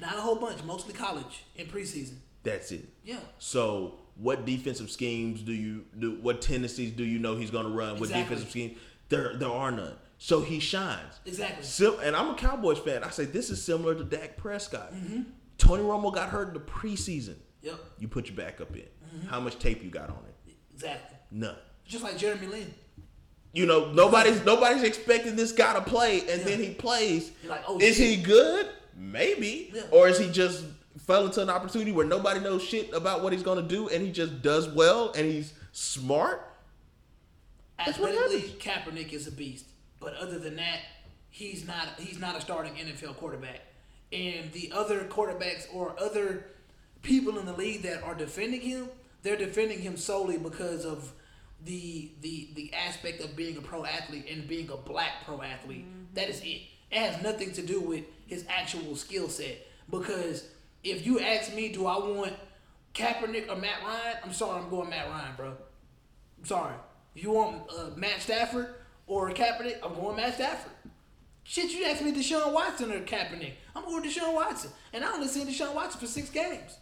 Not a whole bunch. Mostly college and preseason. That's it. Yeah. So what defensive schemes do you do? What tendencies do you know he's gonna run? Exactly. What defensive schemes? There, there are none. So he shines. Exactly. Sim- and I'm a Cowboys fan. I say this is similar to Dak Prescott. Mm-hmm. Tony Romo got hurt in the preseason. Yep. You put your backup in. Mm-hmm. How much tape you got on it? Exactly. None. Just like Jeremy Lin. You know, nobody's nobody's expecting this guy to play, and yeah. then he plays. You're like, oh, is shit. He good? Maybe. Yeah. Or is he just fell into an opportunity where nobody knows shit about what he's going to do, and he just does well, and he's smart? That's what happens. Kaepernick is a beast. But other than that, he's not he's not a starting N F L quarterback. And the other quarterbacks or other people in the league that are defending him, they're defending him solely because of the the the aspect of being a pro athlete and being a black pro athlete. Mm-hmm. That is it. It has nothing to do with his actual skill set. Because if you ask me, do I want Kaepernick or Matt Ryan? I'm sorry, I'm going Matt Ryan, bro. I'm sorry. If you want uh, Matt Stafford or Kaepernick, I'm going Matt Stafford. Shit, you asked me Deshaun Watson or Kaepernick. I'm going Deshaun Watson. And I only seen Deshaun Watson for six games.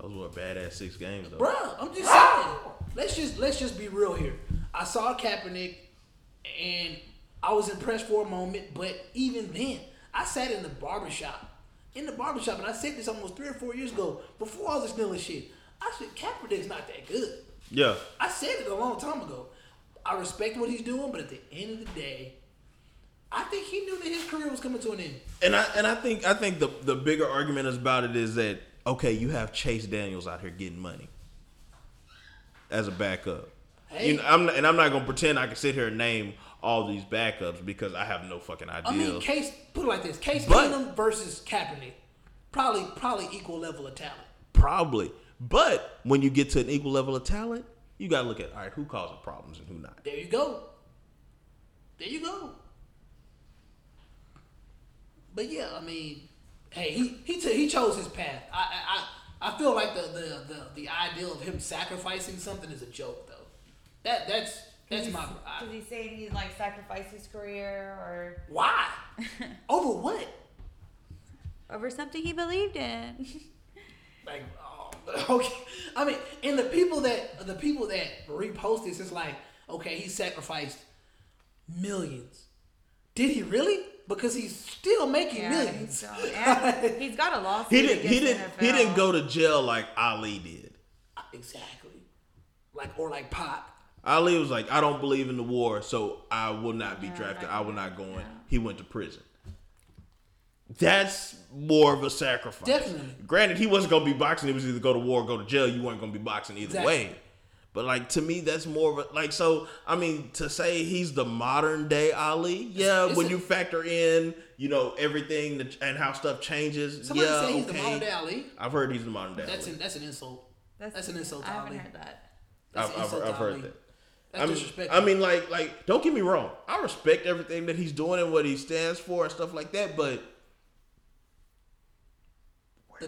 Those were badass six games, though. Bruh, I'm just saying. Let's just let's just be real here. I saw Kaepernick, and I was impressed for a moment. But even then, I sat in the barbershop. In the barbershop, and I said this almost three or four years ago, before all this Miller shit. I said, Kaepernick's not that good. Yeah. I said it a long time ago. I respect what he's doing, but at the end of the day, I think he knew that his career was coming to an end. And I and I think I think the, the bigger argument about it is that, okay, you have Chase Daniels out here getting money as a backup. Hey. You know, I'm not, and I'm not going to pretend I can sit here and name all these backups because I have no fucking idea. I mean, Case, put it like this, Case Keenum versus Kaepernick, probably probably equal level of talent. Probably. But when you get to an equal level of talent, you got to look at, all right, who causing problems and who not. There you go. There you go. But, yeah, I mean, hey, he he t- he chose his path. I I, I feel like the, the, the, the idea of him sacrificing something is a joke, though. That That's that's my... Is he saying he'd, like, sacrifice his career or... Why? Over what? Over something he believed in. Like... Okay, I mean, and the people that the people that repost this is like, okay, he sacrificed millions. Did he really? Because he's still making yeah, millions. He's, and he's got a lawsuit. He didn't. He didn't. N F L. He didn't go to jail like Ali did. Exactly. Like or like Pop. Ali was like, I don't believe in the war, so I will not be yeah, drafted. Like, I will not go in. Yeah. He went to prison. That's more of a sacrifice. Definitely. Granted, he wasn't going to be boxing. It was either go to war or go to jail. You weren't going to be boxing either exactly. way. But, like, to me, that's more of a... Like, so, I mean, to say he's the modern-day Ali, yeah, it's, it's when a, you factor in, you know, everything that, and how stuff changes, somebody yeah, say he's okay. the modern-day Ali. I've heard he's the modern-day that's Ali. An, that's an insult. That's, that's an insult to Ali. I haven't heard that. That's I've, an insult I've, I've heard Ali. That. That's I mean, disrespectful. I mean, like, like, don't get me wrong. I respect everything that he's doing and what he stands for and stuff like that, but...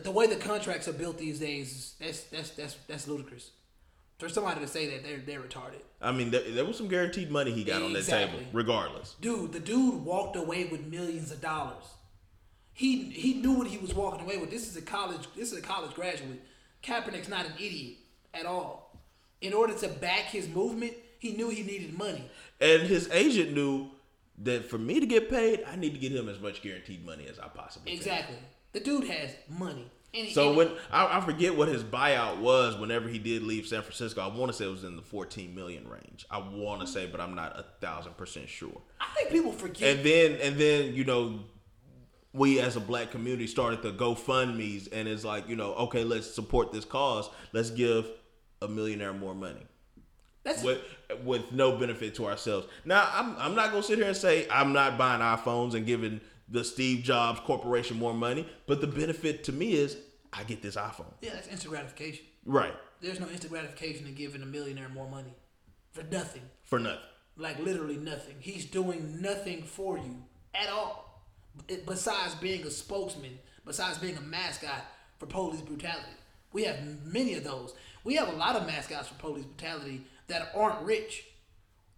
The way the contracts are built these days, that's that's that's that's ludicrous. For somebody to say that, they're they're retarded. I mean, there, there was some guaranteed money he got exactly. on that table, regardless. Dude, the dude walked away with millions of dollars. He he knew what he was walking away with. This is a college. This is a college graduate. Kaepernick's not an idiot at all. In order to back his movement, he knew he needed money. And his agent knew that for me to get paid, I need to get him as much guaranteed money as I possibly exactly. can. Exactly. The dude has money. And so and when I, I forget what his buyout was whenever he did leave San Francisco, I want to say it was in the fourteen million range. I want to say, but I'm not a thousand percent sure. I think people forget. And then, and then you know, we as a black community started the GoFundMe's, and it's like, you know, okay, let's support this cause. Let's give a millionaire more money. That's with, with no benefit to ourselves. Now, I'm I'm not gonna sit here and say I'm not buying iPhones and giving the Steve Jobs Corporation more money, but the benefit to me is I get this iPhone. Yeah, that's instant gratification. Right. There's no instant gratification in giving a millionaire more money. For nothing. For nothing. Like literally nothing. He's doing nothing for you at all. besides being a spokesman, besides being a mascot for police brutality. We have many of those. We have a lot of mascots for police brutality that aren't rich.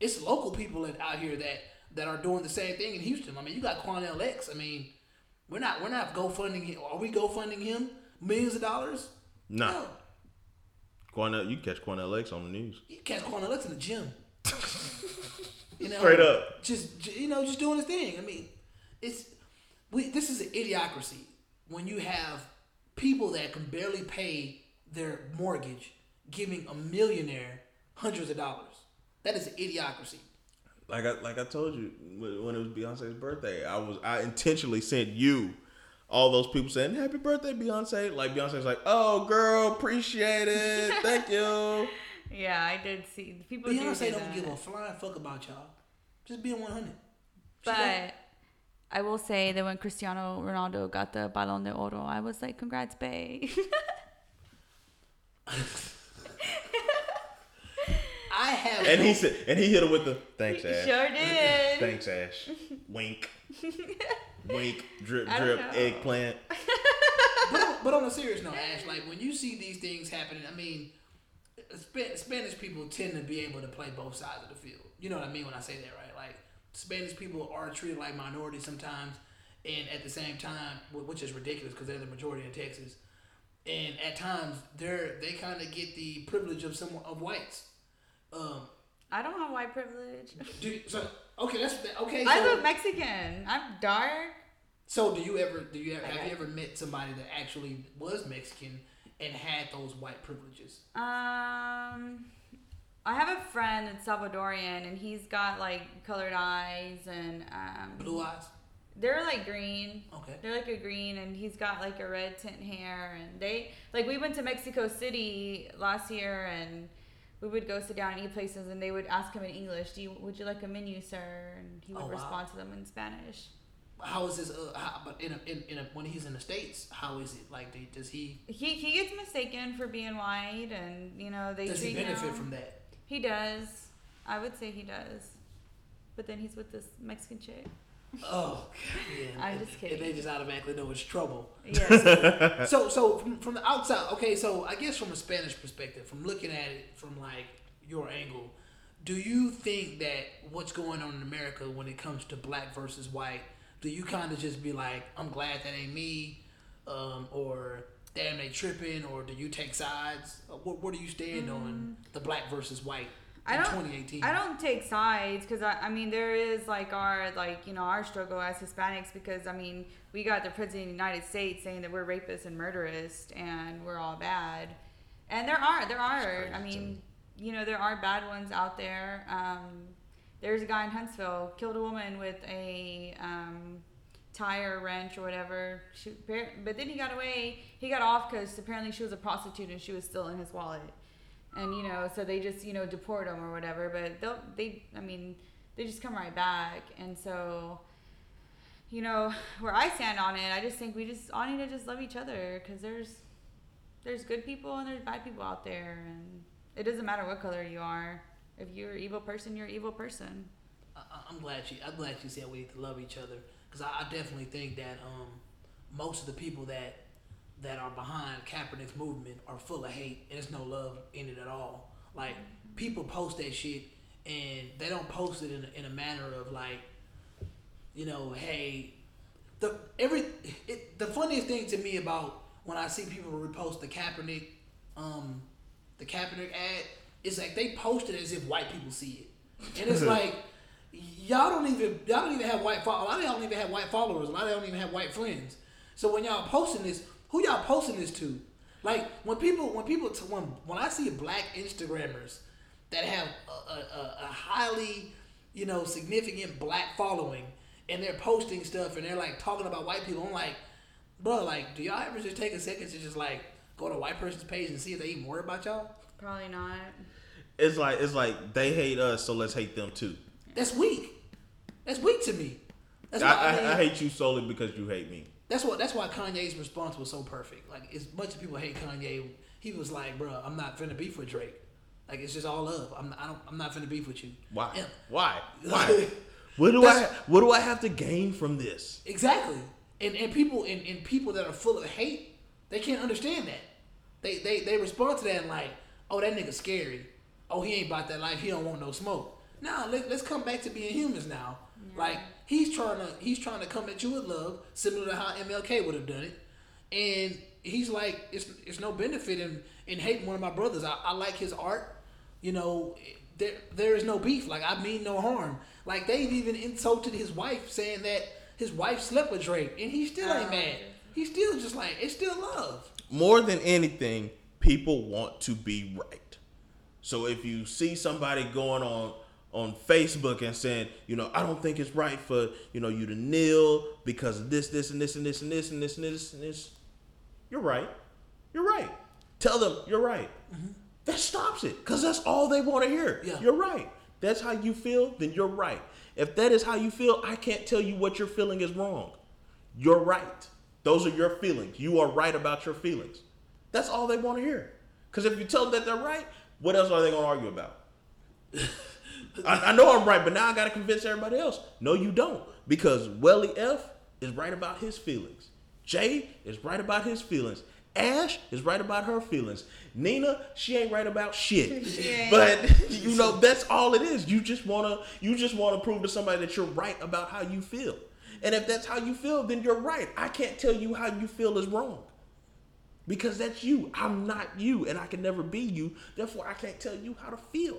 It's local people out here that, that are doing the same thing in Houston. I mean, you got Quanell X. I mean, we're not we're not GoFunding him. Are we GoFunding him millions of dollars? Nah. No. Quanell, you catch Quanell X on the news. You catch Quanell X in the gym. You know, straight up. Just you know, just doing his thing. I mean, it's we. This is an idiocracy when you have people that can barely pay their mortgage giving a millionaire hundreds of dollars. That is an idiocracy. Like I like I told you when it was Beyonce's birthday, I was I intentionally sent you all those people saying happy birthday Beyonce. Like Beyonce's like, oh girl, appreciate it, thank you. Yeah, I did see people. Beyonce do do don't give a flying fuck about y'all. Just be a one hundred. But I will say that when Cristiano Ronaldo got the Balón de Oro, I was like, congrats, babe. I have and no. he said, and he hit her with the thanks Ash. Sure did. Thanks Ash. Wink, wink, drip, drip, eggplant. but, but on a serious note, Ash, like when you see these things happening, I mean, Spanish people tend to be able to play both sides of the field. You know what I mean when I say that, right? Like Spanish people are treated like minorities sometimes, and at the same time, which is ridiculous because they're the majority in Texas. And at times, they're they kind of get the privilege of some of whites. Um, I don't have white privilege. Do, so okay, that's okay. So, I look Mexican. I'm dark. So do you ever do you ever, okay. have you ever met somebody that actually was Mexican and had those white privileges? Um, I have a friend that's Salvadorian, and he's got like colored eyes and um, blue eyes. They're like green. Okay. They're like a green, and he's got like a red tint hair, and they like we went to Mexico City last year, and we would go sit down and eat places, and they would ask him in English, "Do you would you like a menu, sir?" And he would oh, wow. respond to them in Spanish. How is this? Uh, how, but in a, in in a, when he's in the States, how is it? Like, they, does he? He he gets mistaken for being white, and you know they. Does treat he benefit him. From that? He does. I would say he does, but then he's with this Mexican chick. Oh, God. I'm and, just kidding. And they just automatically know it's trouble. Yeah. so, so from, from the outside, okay, so I guess from a Spanish perspective, from looking at it from, like, your angle, do you think that what's going on in America when it comes to black versus white, do you kind of just be like, I'm glad that ain't me, um, or damn, they tripping, or do you take sides? What, what do you stand mm. on the black versus white? I don't, I don't take sides because, I, I mean, there is, like, our, like, you know, our struggle as Hispanics because, I mean, we got the President of the United States saying that we're rapists and murderers and we're all bad. And there are, there are, I mean, you know, there are bad ones out there. Um, there's a guy in Huntsville, killed a woman with a um, tire wrench or whatever. She, but then he got away. He got off because apparently she was a prostitute and she was still in his wallet. And, you know, so they just, you know, deport them or whatever. But they'll, they, I mean, they just come right back. And so, you know, where I stand on it, I just think we just all need to just love each other. Because there's, there's good people and there's bad people out there. And it doesn't matter what color you are. If you're an evil person, you're an evil person. I, I'm glad you, I'm glad you said we need to love each other. Because I, I definitely think that um, most of the people that, that are behind Kaepernick's movement are full of hate and there's no love in it at all. Like, people post that shit and they don't post it in a, in a manner of like, you know, hey, the every it, the funniest thing to me about when I see people repost the Kaepernick, um, the Kaepernick ad, it's like they post it as if white people see it, and it's like y'all don't even y'all don't even have white fo- a lot of y'all don't even have white followers, a lot of y'all don't even have white friends. So when y'all posting this. Who y'all posting this to? Like when people, when people, when when I see black Instagrammers that have a, a, a highly, you know, significant black following, and they're posting stuff and they're like talking about white people, I'm like, bro, like, do y'all ever just take a second to just like go to a white person's page and see if they even worry about y'all? Probably not. It's like it's like they hate us, so let's hate them too. That's weak. That's weak to me. That's I, I, I, hate. I hate you solely because you hate me. That's what. That's why Kanye's response was so perfect. Like, as much as people hate Kanye, he was like, "Bro, I'm not finna beef with Drake. Like, it's just all love. I'm. I don't. I'm not finna beef with you." Why? And, why? Why? What do That's, I what do I have to gain from this? Exactly. And and people and, and people that are full of hate, they can't understand that. They they they respond to that like, oh, that nigga's scary. Oh, he ain't about that life. He don't want no smoke. Nah, let, let's come back to being humans now. Yeah. Like he's trying to he's trying to come at you with love, similar to how M L K would have done it. And he's like, it's it's no benefit in, in hating one of my brothers. I, I like his art. You know, there there is no beef. Like, I mean no harm. Like, they've even insulted his wife, saying that his wife slept with Drake, and he still ain't mad. He's still just like, it's still love. More than anything, people want to be right. So if you see somebody going on on Facebook and saying, you know, I don't think it's right for, you know, you to kneel because of this, this, and this, and this, and this, and this, and this, and this, you're right. You're right. Tell them you're right. Mm-hmm. That stops it, because that's all they want to hear. Yeah. You're right. That's how you feel, then you're right. If that is how you feel, I can't tell you what you're feeling is wrong. You're right. Those are your feelings. You are right about your feelings. That's all they want to hear. Because if you tell them that they're right, what else are they going to argue about? I, I know I'm right, but now I got to convince everybody else. No, you don't. Because Welly F is right about his feelings. Jay is right about his feelings. Ash is right about her feelings. Nina, she ain't right about shit. Yeah. But you know, that's all it is. You just wanna, you just wanna prove to somebody that you're right about how you feel. And if that's how you feel, then you're right. I can't tell you how you feel is wrong, because that's you. I'm not you, and I can never be you. Therefore, I can't tell you how to feel.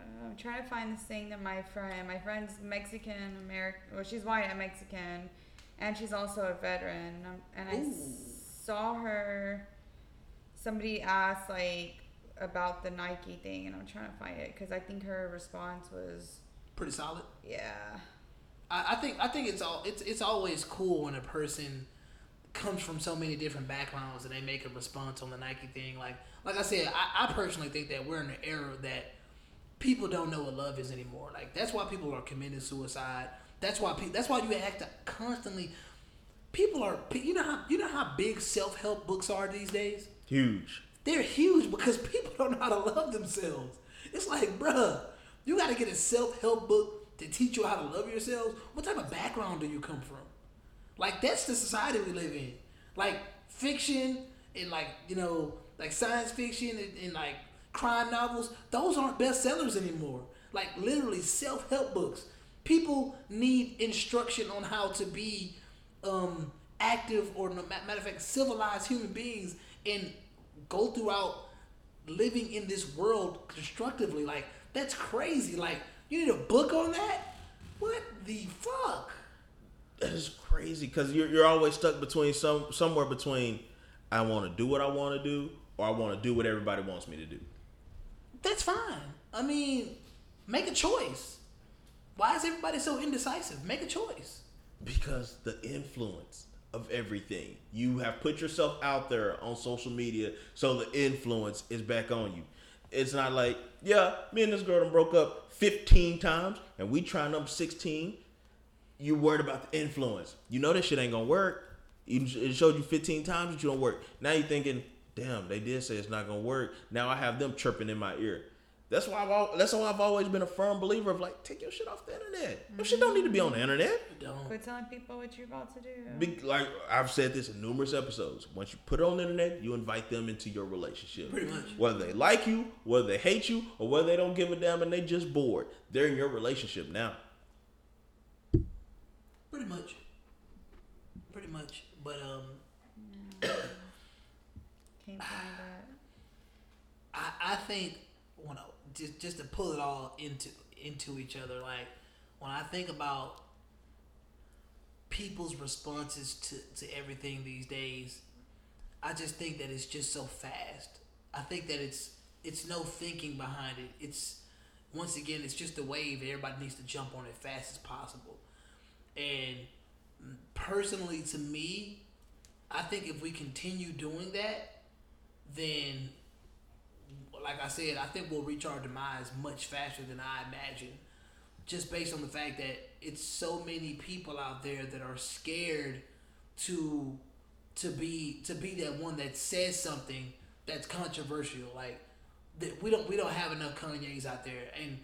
I'm trying to find this thing that my friend, my friend's Mexican American. Well, she's white and Mexican. And she's also a veteran. And I Ooh. saw her, somebody asked, like, about the Nike thing. And I'm trying to find it, because I think her response was pretty solid. Yeah. I, I think I think it's all it's it's always cool when a person comes from so many different backgrounds and they make a response on the Nike thing. Like like I said, I, I personally think that we're in an era that people don't know what love is anymore. Like, that's why people are committing suicide. That's why people, that's why you have to constantly, people are, you know how you know how big self-help books are these days? Huge. They're huge, because people don't know how to love themselves. It's like, bruh, you got to get a self-help book to teach you how to love yourselves? What type of background do you come from? Like, that's the society we live in. Like, fiction and, like, you know, like science fiction and, and like crime novels, those aren't bestsellers anymore. Like, literally self-help books. People need instruction on how to be um, active, or, no, matter of fact, civilized human beings, and go throughout living in this world constructively. Like, that's crazy. Like, you need a book on that? What the fuck? That is crazy, because you're, you're always stuck between some somewhere between I want to do what I want to do, or I want to do what everybody wants me to do. That's fine. I mean, make a choice. Why is everybody so indecisive? Make a choice. Because the influence of everything. You have put yourself out there on social media, so the influence is back on you. It's not like, yeah, me and this girl done broke up fifteen times, and we trying number sixteen. You worried about the influence. You know this shit ain't going to work. It showed you fifteen times that you don't work. Now you're thinking, damn, they did say it's not going to work. Now I have them chirping in my ear. That's why I've al- that's why I've always been a firm believer of, like, take your shit off the internet. Your mm-hmm. shit don't need to be on the internet. Don't. Quit telling people what you're about to do. Be- like I've said this in numerous episodes. Once you put it on the internet, you invite them into your relationship. Pretty much. Whether they like you, whether they hate you, or whether they don't give a damn and they just bored, they're in your relationship now. Pretty much. Pretty much. But um, no. Can't find that. I I think. When I, just just to pull it all into into each other, like, when I think about people's responses to, to everything these days, I just think that it's just so fast. I think that it's it's no thinking behind it. It's, once again, it's just a wave. Everybody needs to jump on it fast as possible. And personally, to me, I think if we continue doing that, then, like I said, I think we'll reach our demise much faster than I imagine, just based on the fact that it's so many people out there that are scared to to be to be that one that says something that's controversial. Like, that we don't we don't have enough Kanye's out there, and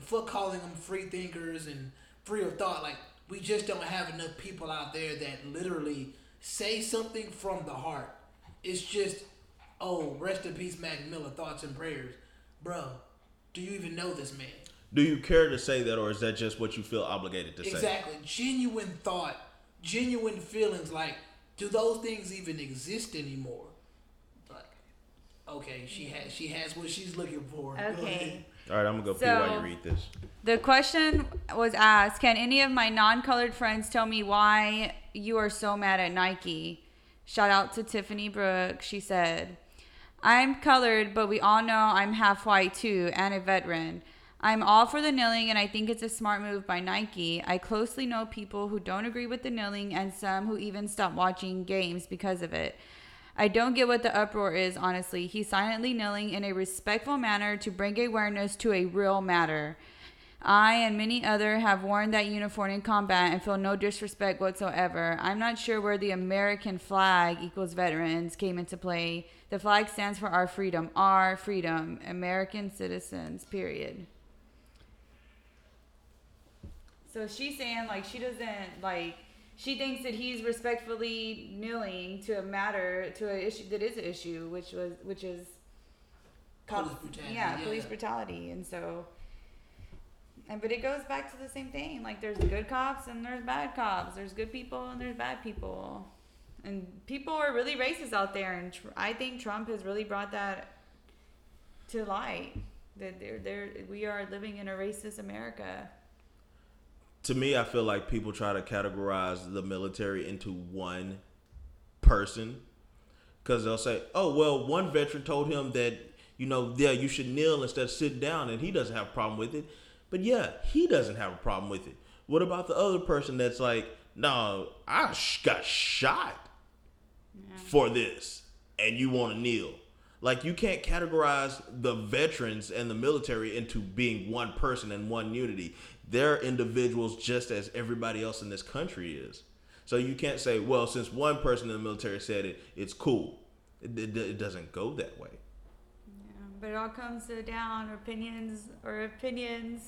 fuck calling them free thinkers and free of thought. Like, we just don't have enough people out there that literally say something from the heart. It's just, oh, rest in peace, Mac Miller, thoughts and prayers. Bro, do you even know this man? Do you care to say that, or is that just what you feel obligated to exactly. say? Exactly. Genuine thought, genuine feelings. Like, do those things even exist anymore? Like, okay, she has she has what she's looking for. Okay. All right, I'm going to go so, pee while you read this. The question was asked, can any of my non-colored friends tell me why you are so mad at Nike? Shout out to Tiffany Brooks. She said, I'm colored, but we all know I'm half white too and a veteran. I'm all for the kneeling, and I think it's a smart move by Nike. I closely know people who don't agree with the kneeling and some who even stop watching games because of it. I don't get what the uproar is, honestly. He's silently kneeling in a respectful manner to bring awareness to a real matter. I and many other have worn that uniform in combat and feel no disrespect whatsoever. I'm not sure where the American flag equals veterans came into play. The flag stands for our freedom, our freedom, American citizens, period. So she's saying, like, she doesn't, like, she thinks that he's respectfully kneeling to a matter, to an issue that is an issue, which was, which is police brutality. Yeah, yeah, police brutality. And so, and but it goes back to the same thing. Like, there's good cops and there's bad cops. There's good people and there's bad people. And people are really racist out there. And tr- I think Trump has really brought that to light. That they're, they're, we are living in a racist America. To me, I feel like people try to categorize the military into one person, because they'll say, oh, well, one veteran told him that, you know, yeah, you should kneel instead of sit down, and he doesn't have a problem with it. But yeah, he doesn't have a problem with it. What about the other person that's like, no, I got shot yeah. for this, and you want to kneel? Like, you can't categorize the veterans and the military into being one person and one unity. They're individuals just as everybody else in this country is. So you can't say, well, since one person in the military said it, it's cool. It, it, it doesn't go that way. Yeah, but it all comes to down opinions or opinions.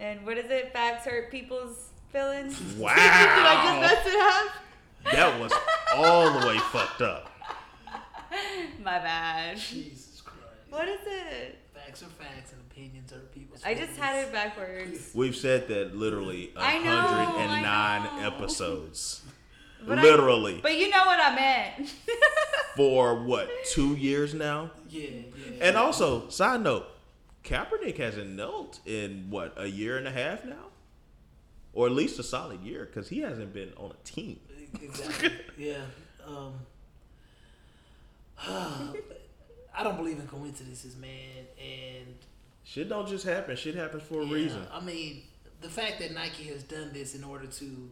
And what is it? Facts hurt people's feelings. Wow. Did I just mess it up? That was all the way fucked up. My bad. Jesus Christ. What is it? Facts are facts and opinions are people's opinions. I just had it backwards. We've said that literally one hundred nine episodes. But literally. I, but you know what I meant. For what, two years now? Yeah, yeah. And also, side note, Kaepernick hasn't knelt in what, a year and a half now? Or at least a solid year, because he hasn't been on a team. Exactly. Yeah. Um I don't believe in coincidences, man. And shit don't just happen. Shit happens for yeah, a reason. I mean, the fact that Nike has done this in order to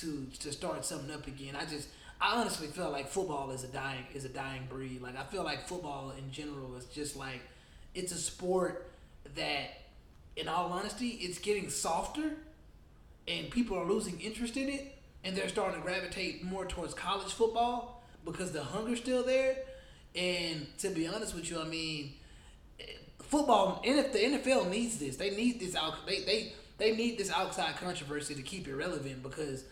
to to start something up again, I just I honestly feel like football is a dying is a dying breed. Like, I feel like football in general is just like, it's a sport that, in all honesty, it's getting softer, and people are losing interest in it, and they're starting to gravitate more towards college football because the hunger's still there. And to be honest with you, I mean, football, N F L, the N F L needs this. They need this out. They, they they need this outside controversy to keep it relevant, because,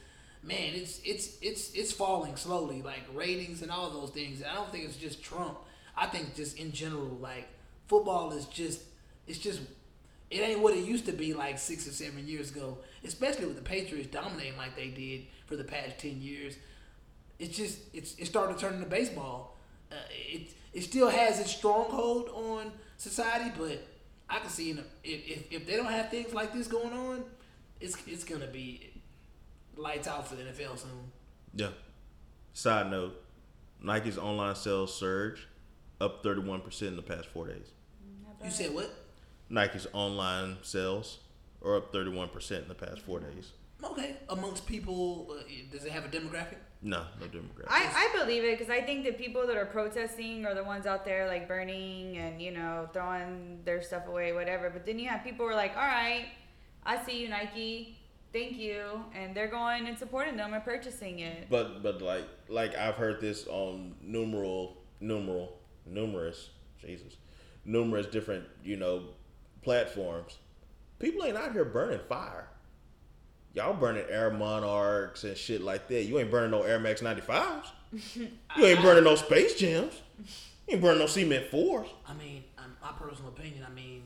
man, it's it's it's it's falling slowly, like ratings and all those things. And I don't think it's just Trump. I think just in general, like, football is just it's just it ain't what it used to be like six or seven years ago, especially with the Patriots dominating like they did for the past ten years. It's just it's it started turning to baseball. Uh, it it still has its stronghold on society, but I can see, you know, if, if if they don't have things like this going on, it's it's gonna be lights out for the N F L soon. Yeah. Side note: Nike's online sales surge up thirty-one percent in the past four days. You said what? Nike's online sales are up thirty-one percent in the past four days. Okay, amongst people, uh, does it have a demographic? No, no demographic. I, I believe it, because I think the people that are protesting are the ones out there, like, burning and, you know, throwing their stuff away, whatever. But then you have people who are like, all right, I see you, Nike. Thank you. And they're going and supporting them and purchasing it. But, but like, like I've heard this on numeral, numeral, numerous, Jesus, numerous different, you know, platforms. People ain't out here burning fire. Y'all burning Air Monarchs and shit like that. You ain't burning no Air Max ninety-fives. You ain't burning no Space Jams. You ain't burning no Cement fours. I mean, I'm, my personal opinion, I mean...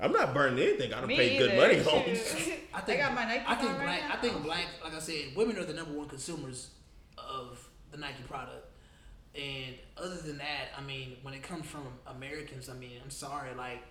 I'm not burning anything I don't pay either. Good money on. I think, I got my Nike I think, right black, I think black, like I said, women are the number one consumers of the Nike product. And other than that, I mean, when it comes from Americans, I mean, I'm sorry, like,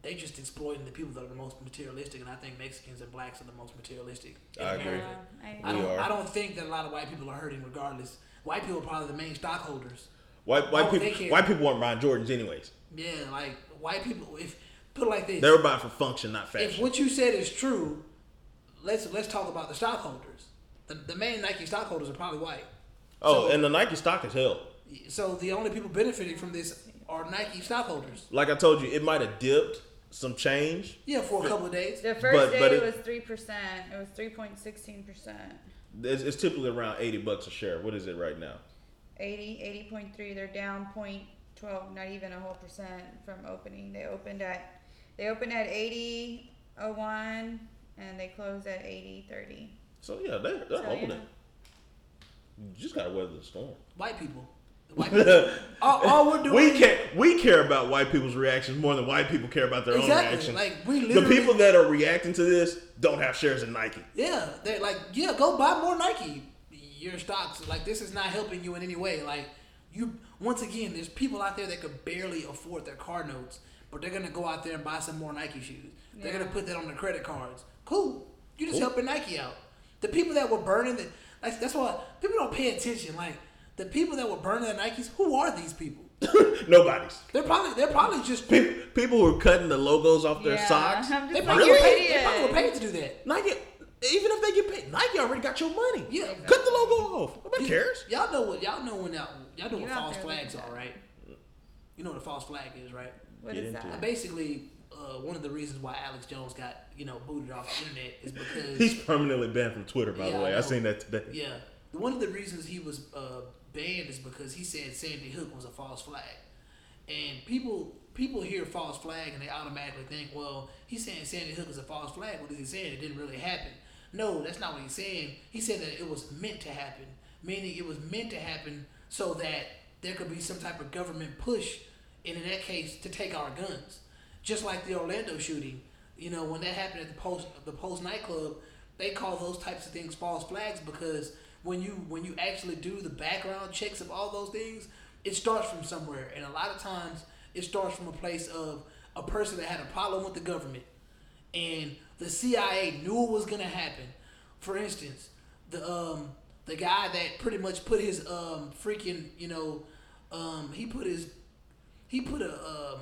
they just exploiting the people that are the most materialistic, and I think Mexicans and blacks are the most materialistic in I America. Agree. I, I don't. Are. I don't think that a lot of white people are hurting. Regardless, white people are probably the main stockholders. White white people. White people weren't buying Jordans anyways. Yeah, like white people. If put it like this, they were buying for function, not fashion. If what you said is true, let's let's talk about the stockholders. The, the main Nike stockholders are probably white. Oh, so, and the Nike stock is held. So the only people benefiting from this are Nike stockholders. Like I told you, it might have dipped some change. Yeah, for a couple of days. The first but, day but it, it was three percent. It was three point sixteen percent. It's typically around eighty bucks a share. What is it right now? Eighty, eighty point three. They're down point twelve, not even a whole percent from opening. They opened at they opened at eighty oh one and they closed at eighty thirty. So yeah, they, they're so, opening. Yeah. You just gotta weather the storm. White people. White people. all, all we're doing we care, we care about white people's reactions more than white people care about their exactly. own reactions. Like we literally, the people that are reacting to this don't have shares in Nike. Yeah, they're like, yeah, go buy more Nike. Your stocks, like this is not helping you in any way. Like you, once again, there's people out there that could barely afford their car notes, but they're gonna go out there and buy some more Nike shoes. Yeah. They're gonna put that on their credit cards. Cool, you just cool. helping Nike out. The people that were burning the, that's, that's why people don't pay attention. Like. The people that were burning the Nikes, who are these people? Nobody's. They're probably they're probably just people, people who are cutting the logos off their yeah, socks. They probably, like, paid, they probably were paid to do that. Nike, even if they get paid, Nike already got your money. Yeah, exactly. Cut the logo off. Nobody you, cares. Y'all know what y'all know when y'all, y'all know what false flags are, right? You know what a false flag is, right? What get is that? It. Basically, uh, one of the reasons why Alex Jones got you know booted off the internet is because he's permanently banned from Twitter. By yeah, the way, I, I seen that today. Yeah, one of the reasons he was. Uh, banned is because he said Sandy Hook was a false flag, and people people hear false flag and they automatically think, well, he's saying Sandy Hook is a false flag. What is he saying? It didn't really happen. No, that's not what he's saying. He said that it was meant to happen, meaning it was meant to happen so that there could be some type of government push, and in that case, to take our guns. Just like the Orlando shooting, you know, when that happened at the Pulse, the Pulse nightclub, they call those types of things false flags because. When you when you actually do the background checks of all those things, it starts from somewhere. And a lot of times, it starts from a place of a person that had a problem with the government. And the C I A knew it was going to happen. For instance, the um the guy that pretty much put his um freaking, you know, um he put his, he put a, um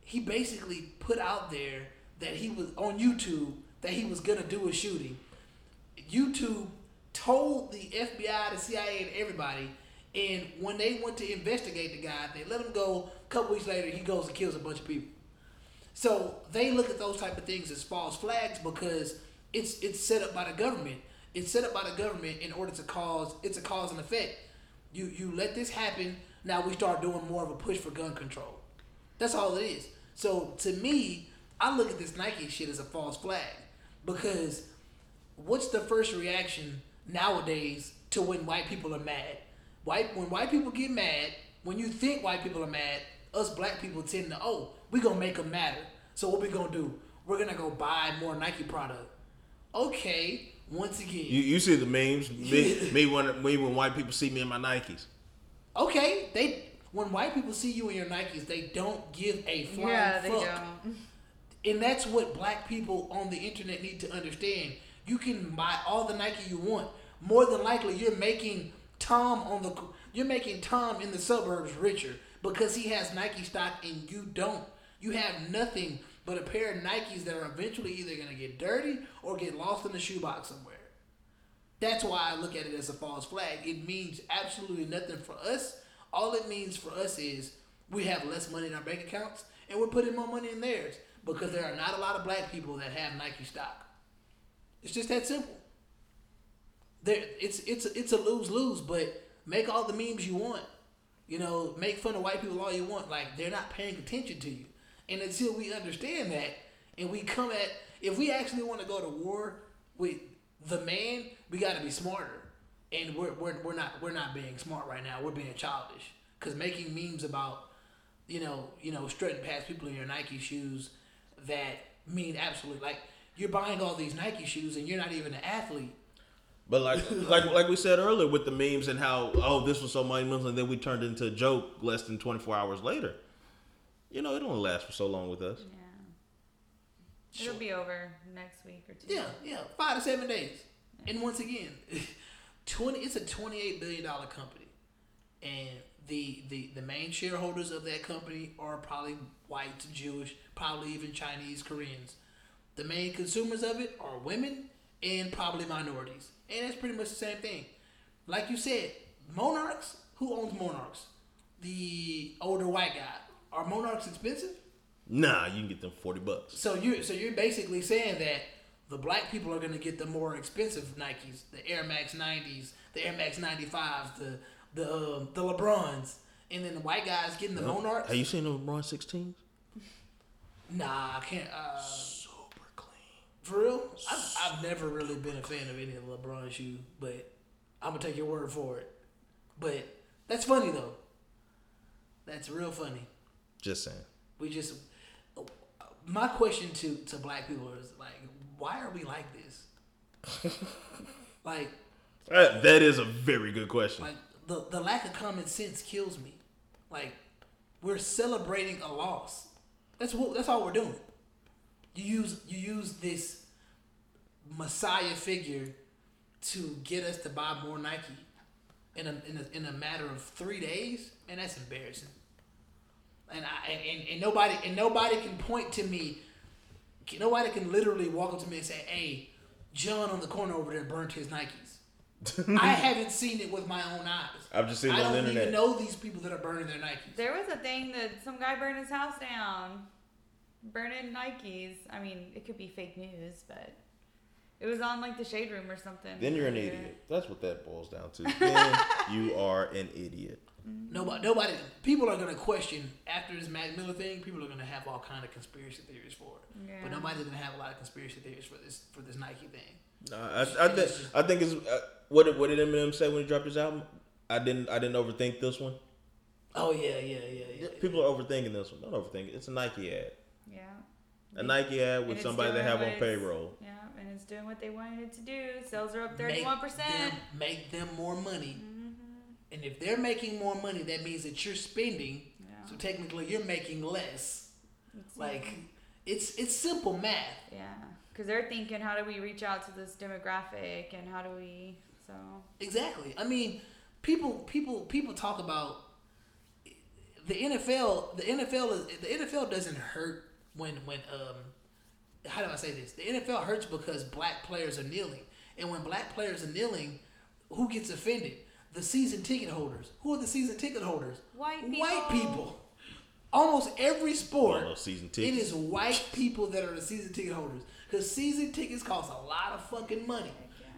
he basically put out there that he was, on YouTube, that he was going to do a shooting. YouTube told the F B I, the C I A, and everybody, and when they went to investigate the guy, they let him go. A couple weeks later, he goes and kills a bunch of people. So they look at those type of things as false flags because it's it's set up by the government. It's set up by the government in order to cause, it's a cause and effect. You you let this happen, now we start doing more of a push for gun control. That's all it is. So to me, I look at this Nike shit as a false flag because what's the first reaction nowadays to when white people are mad? White when white people get mad, when you think white people are mad, us black people tend to, oh, we're going to make them matter. So what we going to do? We're going to go buy more Nike product. Okay, once again. You, you see the memes? me, me, when, me when white people see me in my Nikes. Okay, they when white people see you in your Nikes, they don't give a flying yeah, fuck. Yeah, they don't. And that's what black people on the internet need to understand. You can buy all the Nike you want. More than likely, you're making Tom on the you're making Tom in the suburbs richer because he has Nike stock and you don't. You have nothing but a pair of Nikes that are eventually either going to get dirty or get lost in the shoebox somewhere. That's why I look at it as a false flag. It means absolutely nothing for us. All it means for us is we have less money in our bank accounts and we're putting more money in theirs because there are not a lot of black people that have Nike stock. It's just that simple. There, it's it's it's a lose lose. But make all the memes you want, you know. Make fun of white people all you want. Like they're not paying attention to you. And until we understand that, and we come at, if we actually want to go to war with the man, we got to be smarter. And we're, we're we're not we're not being smart right now. We're being childish. Cause making memes about, you know, you know, strutting past people in your Nike shoes that mean absolutely, like, you're buying all these Nike shoes and you're not even an athlete. But like like like we said earlier with the memes and how, oh, this was so monumental, and then we turned it into a joke less than twenty-four hours later. You know, it don't last for so long with us. Yeah. Sure. It'll be over next week or two. Yeah, yeah. Five to seven days. Yeah. And once again, twenty it's a twenty-eight billion dollars company. And the, the, the main shareholders of that company are probably white, Jewish, probably even Chinese, Koreans. The main consumers of it are women and probably minorities. And that's pretty much the same thing. Like you said, Monarchs, who owns Monarchs? The older white guy. Are Monarchs expensive? Nah, you can get them forty bucks. So you're, so you're basically saying that the black people are going to get the more expensive Nikes, the Air Max nineties, the Air Max ninety-fives, the the uh, the LeBrons, and then the white guys getting the yep. Monarchs. Have you seen the LeBron sixteens? Nah, I can't. Uh, Super clean. For real? I've, I've never really been a fan of any of the LeBron shoe, but I'm going to take your word for it. But that's funny, though. That's real funny. Just saying. We just... My question to, to black people is, like, why are we like this? Like... That, that is a very good question. Like, the, the lack of common sense kills me. Like, we're celebrating a loss. That's what. That's all we're doing. You use you use this messiah figure to get us to buy more Nike in a in a, in a matter of three days, man. That's embarrassing. And I and, and nobody and nobody can point to me. Nobody can literally walk up to me and say, "Hey, John on the corner over there burnt his Nikes." I haven't seen it with my own eyes. I've just seen it on the internet. I don't even know these people that are burning their Nikes. There was a thing that some guy burned his house down, burning Nikes. I mean, it could be fake news, but it was on like the Shade Room or something. Then you're an idiot. That's what that boils down to. Then you are an idiot. Nobody, nobody. People are gonna question after this Mac Miller thing. People are gonna have all kind of conspiracy theories for it, yeah. But nobody's gonna have a lot of conspiracy theories for this for this Nike thing. No, I, I, I think I think it's uh, what did, what did Eminem say when he dropped his album? I didn't I didn't overthink this one. Oh yeah, yeah, yeah. yeah people yeah. are overthinking this one. Don't overthink it. It's a Nike ad. Yeah. A Nike ad with somebody they have on payroll. Yeah, and it's doing what they wanted it to do. Sales are up thirty-one percent. Make them more money. Mm-hmm. And if they're making more money, that means that you're spending. Yeah. So technically, you're making less. Exactly. Like, it's it's simple math. Yeah, because they're thinking, how do we reach out to this demographic, and how do we? So exactly. I mean, people people people talk about the N F L. The N F L is the N F L doesn't hurt when when um how do I say this? The N F L hurts because black players are kneeling, and when black players are kneeling, who gets offended? The season ticket holders. Who are the season ticket holders? White people. White people. Almost every sport, well, season tickets. It is white people that are the season ticket holders. Because season tickets cost a lot of fucking money.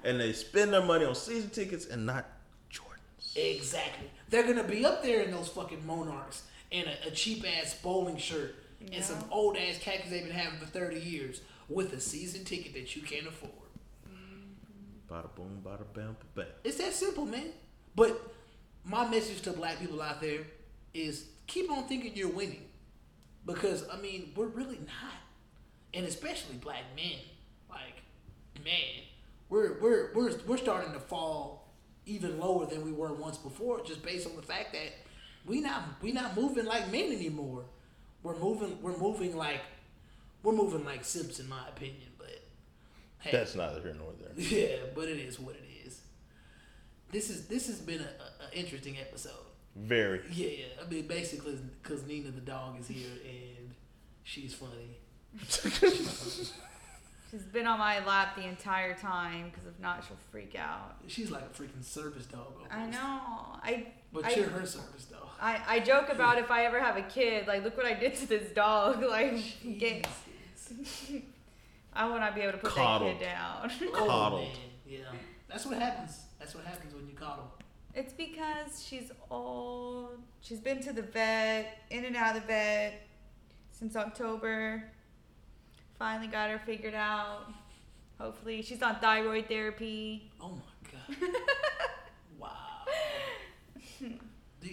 And they spend their money on season tickets and not Jordans. Exactly. They're going to be up there in those fucking Monarchs and a, a cheap-ass bowling shirt yeah. and some old-ass khakis they've been having for thirty years with a season ticket that you can't afford. Mm-hmm. Bada boom, bada bam, ba bam. It's that simple, man. But my message to black people out there is keep on thinking you're winning. Because, I mean, we're really not. And especially black men. Like, man, we're we're we're we're starting to fall even lower than we were once before, just based on the fact that we not we not moving like men anymore. We're moving we're moving like we're moving like simps, in my opinion, but hey. That's neither here nor there. Yeah, but it is what it is. This is this has been an interesting episode. Very. Yeah, yeah. I mean, basically, because Nina the dog is here and she's funny. She's been on my lap the entire time because if not, she'll freak out. She's like a freaking service dog. Almost. I know. I. But I, you're her service dog. I, I joke about if I ever have a kid, like, look what I did to this dog. Like, get, I will not be able to put Coddled. that kid down. Coddled. Oh, man. Yeah. That's what happens. That's what happens when you coddle. It's because she's old. She's been to the vet, in and out of the vet, since October. Finally got her figured out. Hopefully. She's on thyroid therapy. Oh, my God. Wow. Do,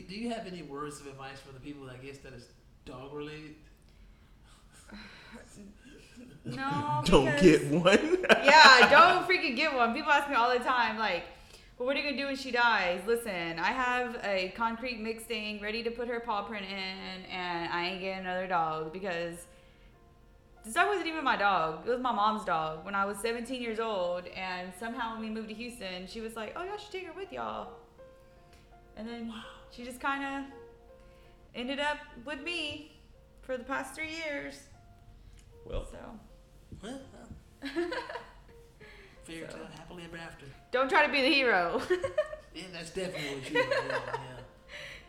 do you have any words of advice for the people that guess that it's dog-related? No. Don't because, get one. Yeah, don't freaking get one. People ask me all the time, like, well, what are you going to do when she dies? Listen, I have a concrete mix thing ready to put her paw print in, and I ain't getting another dog because this dog wasn't even my dog. It was my mom's dog when I was seventeen years old, and somehow when we moved to Houston, she was like, oh, y'all should take her with y'all. And then wow. She just kind of ended up with me for the past three years. Well, so. Fairy tale, happily ever after. Don't try to be the hero. Yeah, that's definitely what you do. Yeah.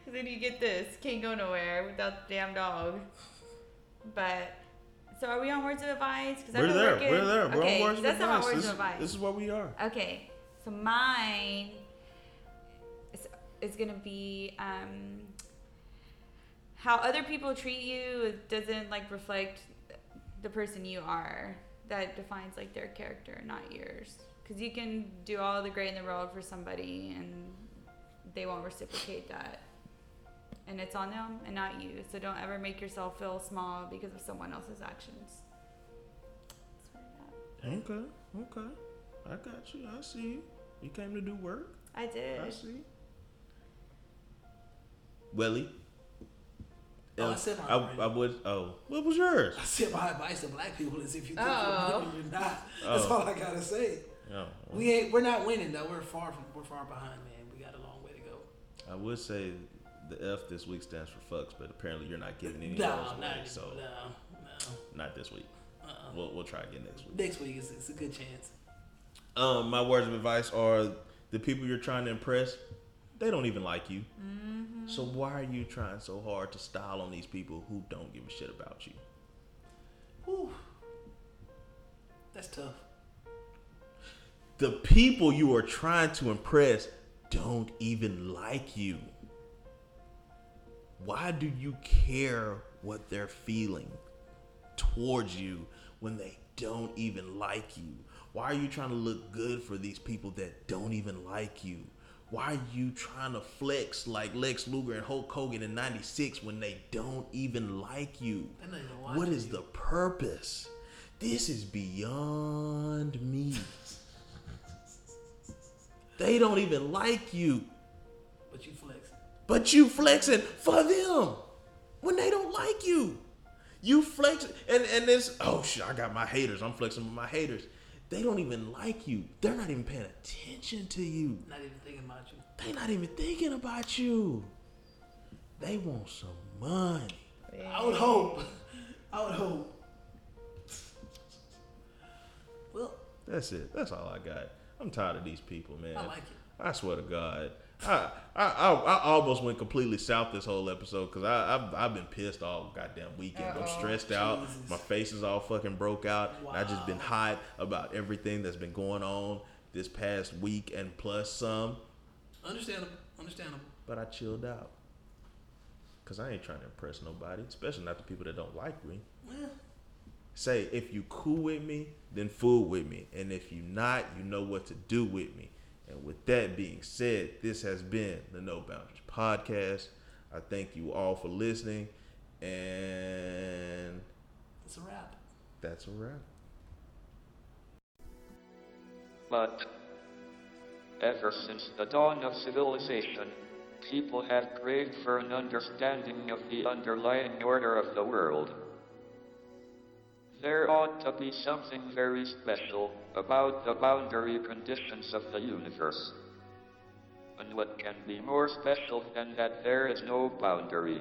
Because then you get this. Can't go nowhere without the damn dog. But, so are we on words of advice? Cause we're, there, we're, we're there. We're okay, on words of advice. That's not my words this, of advice. This is what we are. Okay. So mine... is going to be um, how other people treat you doesn't like reflect the person you are. That defines like their character, not yours. Because you can do all the great in the world for somebody and they won't reciprocate that. And it's on them and not you. So don't ever make yourself feel small because of someone else's actions. That's okay, okay. I got you. I see you. You came to do work. I did. I see you. Welly. Oh, I said I, I would. Oh, what was yours? I said my advice to black people is if you think you're winning, you're not. That's oh. all I gotta say. Oh. We ain't. We're not winning though. We're far from. We're far behind, man. We got a long way to go. I would say the F this week stands for fucks, but apparently you're not getting any. No, of those not week, so no, no, not this week. Uh-uh. We'll we'll try again next week. Next week is it's a good chance. Um, my words of advice are: the people you're trying to impress, they don't even like you. Mm-hmm. So why are you trying so hard to style on these people who don't give a shit about you? Whew. That's tough. The people you are trying to impress don't even like you. Why do you care what they're feeling towards you when they don't even like you? Why are you trying to look good for these people that don't even like you? Why are you trying to flex like Lex Luger and Hulk Hogan in ninety-six when they don't even like you? What is the purpose? This is beyond me. They don't even like you. But you flexing. But you flexing for them when they don't like you. You flex and, and this, oh shit, I got my haters. I'm flexing with my haters. They don't even like you. They're not even paying attention to you. Not even thinking about you. They're not even thinking about you. They want some money. Hey. I would hope. I would hope. Well, that's it. That's all I got. I'm tired of these people, man. I like it. I swear to God. I I, I, I almost went completely south this whole episode because I've I've been pissed all goddamn weekend. Uh-oh. I'm stressed out. Jesus. My face is all fucking broke out. Wow. I've just been hot about everything that's been going on this past week and plus some. Understandable. Understandable. But I chilled out because I ain't trying to impress nobody, especially not the people that don't like me. Yeah. Say, if you cool with me, then fool with me. And if you not, you know what to do with me. And with that being said, this has been the No Boundaries Podcast. I thank you all for listening. And it's a wrap. That's a wrap. But ever since the dawn of civilization, people have craved for an understanding of the underlying order of the world. There ought to be something very special about the boundary conditions of the universe. And what can be more special than that there is no boundary?